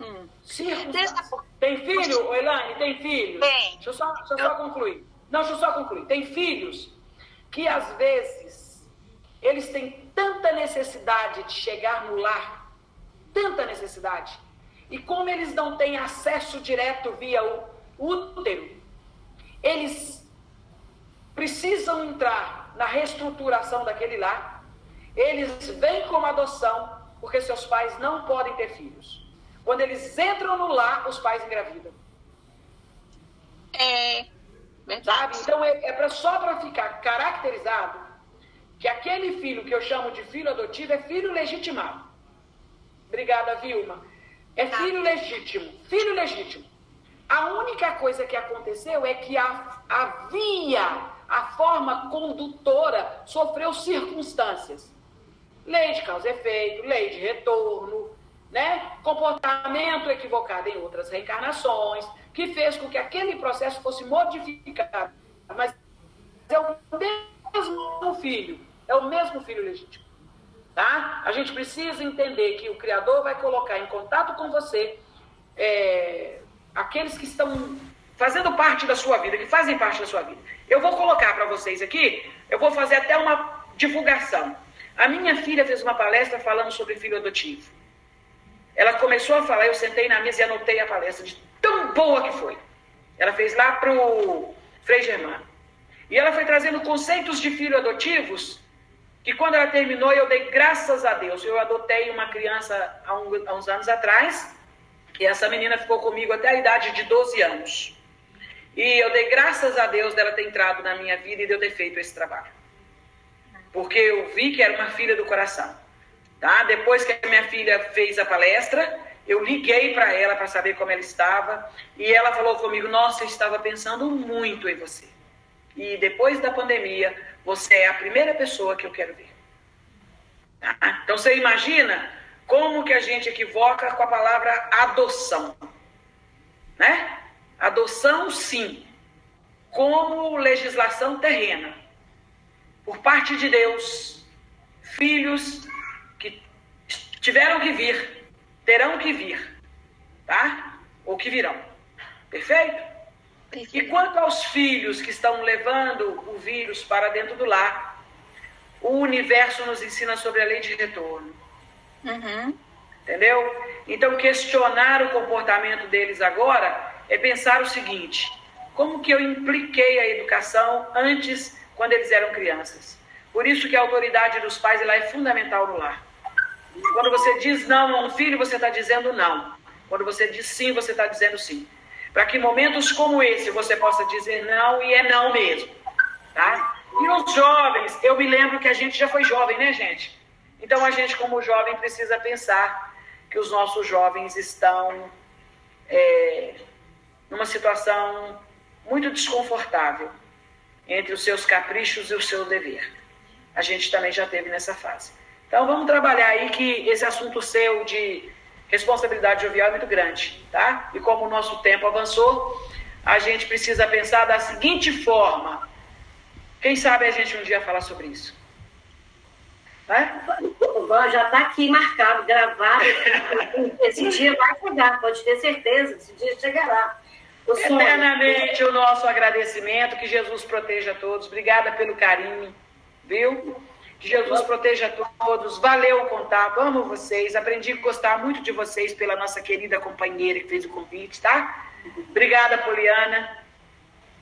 Hum. Circunstância. Tem filho, Elane? Tem filho? Tem. Deixa eu só, deixa eu só concluir. Não, deixa eu só concluir. Tem filhos que, às vezes, eles têm tanta necessidade de chegar no lar, tanta necessidade, e como eles não têm acesso direto via o útero, eles precisam entrar na reestruturação daquele lar, eles vêm como adoção, porque seus pais não podem ter filhos. Quando eles entram no lar, os pais engravidam. É verdade. Sabe? Então, é, é pra, só para ficar caracterizado que aquele filho que eu chamo de filho adotivo é filho legitimado. Obrigada, Vilma. É filho legítimo. Filho legítimo. A única coisa que aconteceu é que a, a via, a forma condutora, sofreu circunstâncias. Lei de causa e efeito, lei de retorno, né? Comportamento equivocado em outras reencarnações, que fez com que aquele processo fosse modificado. Mas é o mesmo filho, é o mesmo filho legítimo. Tá? A gente precisa entender que o Criador vai colocar em contato com você é, aqueles que estão fazendo parte da sua vida, que fazem parte da sua vida. Eu vou colocar para vocês aqui, eu vou fazer até uma divulgação. A minha filha fez uma palestra falando sobre filho adotivo. Ela começou a falar, eu sentei na mesa e anotei a palestra, de tão boa que foi. Ela fez lá para o Frei Germano. E ela foi trazendo conceitos de filho adotivos, que quando ela terminou, eu dei graças a Deus. Eu adotei uma criança há, um, há uns anos atrás, e essa menina ficou comigo até a idade de doze anos. E eu dei graças a Deus dela ter entrado na minha vida e de eu ter feito esse trabalho. Porque eu vi que era uma filha do coração, tá? Depois que a minha filha fez a palestra, eu liguei para ela para saber como ela estava, e ela falou comigo, nossa, eu estava pensando muito em você. E depois da pandemia, você é a primeira pessoa que eu quero ver. Tá? Então você imagina como que a gente equivoca com a palavra adoção, né? Adoção, sim, como legislação terrena. Por parte de Deus, filhos que tiveram que vir, terão que vir, tá? Ou que virão. Perfeito? Perfeito? E quanto aos filhos que estão levando o vírus para dentro do lar, o universo nos ensina sobre a lei de retorno. Uhum. Entendeu? Então, questionar o comportamento deles agora é pensar o seguinte, como que eu impliquei a educação antes quando eles eram crianças. Por isso que a autoridade dos pais lá é fundamental no lar. Quando você diz não a um filho, você está dizendo não. Quando você diz sim, você está dizendo sim. Para que momentos como esse você possa dizer não, e é não mesmo. Tá? E os jovens, eu me lembro que a gente já foi jovem, né, gente? Então a gente, como jovem, precisa pensar que os nossos jovens estão é, numa situação muito desconfortável entre os seus caprichos e o seu dever. A gente também já teve nessa fase. Então vamos trabalhar aí, que esse assunto seu de responsabilidade jovial é muito grande, tá? E como o nosso tempo avançou, a gente precisa pensar da seguinte forma. Quem sabe a gente um dia falar sobre isso? Né? Já está aqui marcado, gravado. Esse dia vai chegar, pode ter certeza, esse dia chegará. Eternamente o nosso agradecimento, que Jesus proteja a todos. Obrigada pelo carinho, viu? Que Jesus proteja a todos. Valeu o contato, amo vocês. Aprendi a gostar muito de vocês pela nossa querida companheira que fez o convite, tá? Obrigada, Poliana.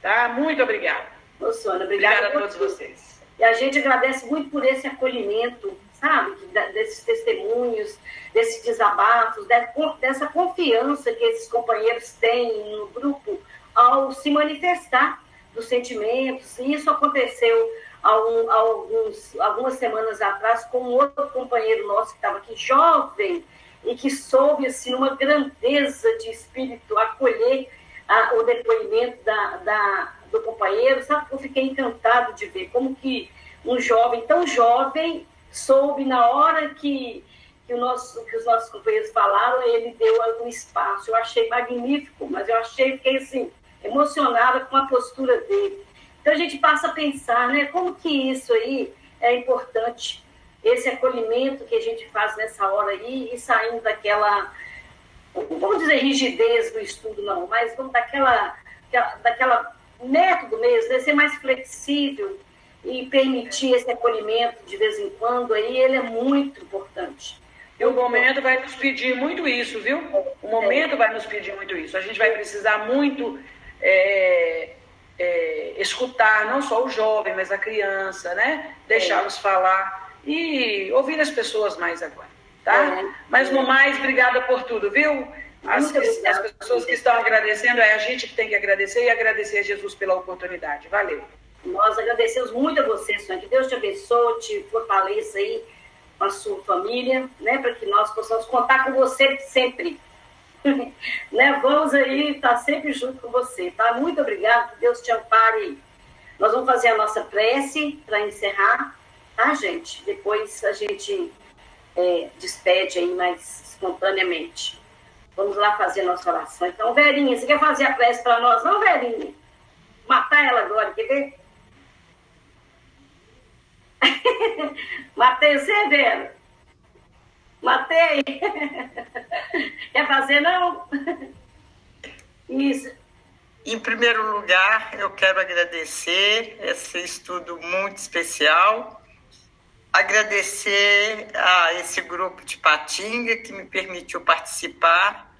Tá? Muito obrigada. Ô, Sônia, obrigada, obrigada a todos vocês. E a gente agradece muito por esse acolhimento, sabe? Desses testemunhos, desses desabafos, dessa confiança que esses companheiros têm no grupo ao se manifestar dos sentimentos. E isso aconteceu alguns, algumas semanas atrás com outro companheiro nosso que estava aqui, jovem, e que soube, assim, uma grandeza de espírito acolher a, o depoimento da, da, do companheiro. Sabe, eu fiquei encantado de ver como que um jovem, tão jovem, soube na hora que, que, o nosso, que os nossos companheiros falaram, ele deu algum espaço. Eu achei magnífico, mas eu achei, fiquei assim, emocionada com a postura dele. Então a gente passa a pensar, né, como que isso aí é importante, esse acolhimento que a gente faz nessa hora aí, e saindo daquela, não vamos dizer rigidez do estudo não, mas vamos daquela, daquela método mesmo, né, ser mais flexível, e permitir esse acolhimento de vez em quando, aí ele é muito importante. E o momento vai nos pedir muito isso, viu? O momento vai nos pedir muito isso. A gente vai precisar muito é, é, escutar não só o jovem, mas a criança, né? Deixá-los é. falar e ouvir as pessoas mais agora, tá? É. Mas no mais, obrigada por tudo, viu? As, as pessoas que estão agradecendo, é a gente que tem que agradecer, e agradecer a Jesus pela oportunidade. Valeu. Nós agradecemos muito a você, Sônia. Que Deus te abençoe, te fortaleça aí com a sua família, né? Para que nós possamos contar com você sempre. né? Vamos aí estar sempre junto com você, tá? Muito obrigada, que Deus te ampare. Nós vamos fazer a nossa prece para encerrar, tá, gente? Depois a gente é, despede aí mais espontaneamente. Vamos lá fazer a nossa oração. Então, Verinha, você quer fazer a prece para nós? Não, Verinha. Matar ela agora, quer ver? Matei você, Vera? Matei. Quer fazer, não? Isso. Em primeiro lugar, eu quero agradecer esse estudo muito especial. Agradecer a esse grupo de Patinga que me permitiu participar.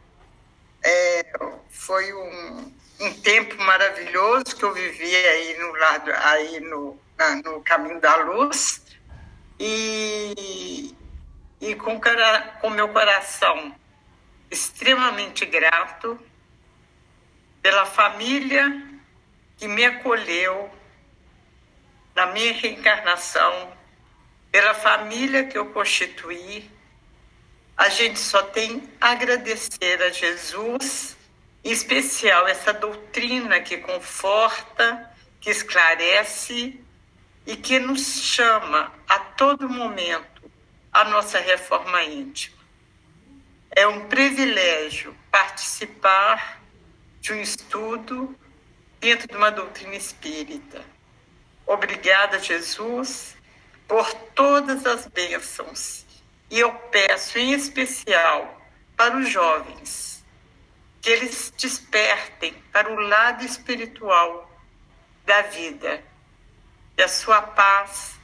É, foi um, um tempo maravilhoso que eu vivi aí no, lado, aí no, na, no Caminho da Luz. E, e com o meu coração extremamente grato pela família que me acolheu na minha reencarnação, pela família que eu constituí. A gente só tem a agradecer a Jesus, em especial essa doutrina que conforta, que esclarece e que nos chama a todo momento à nossa reforma íntima. É um privilégio participar de um estudo dentro de uma doutrina espírita. Obrigada, Jesus, por todas as bênçãos. E eu peço, em especial, para os jovens, que eles despertem para o lado espiritual da vida, e a sua paz,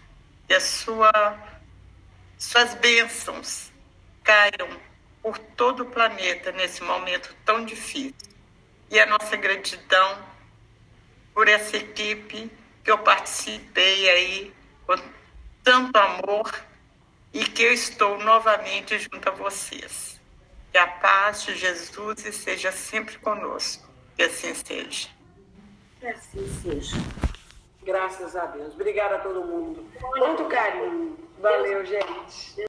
e a sua, suas bênçãos caiam por todo o planeta nesse momento tão difícil. E a nossa gratidão por essa equipe que eu participei aí com tanto amor e que eu estou novamente junto a vocês. Que a paz de Jesus esteja sempre conosco. Que assim seja. Que assim seja. Graças a Deus. Obrigada a todo mundo. Muito carinho. Valeu, gente.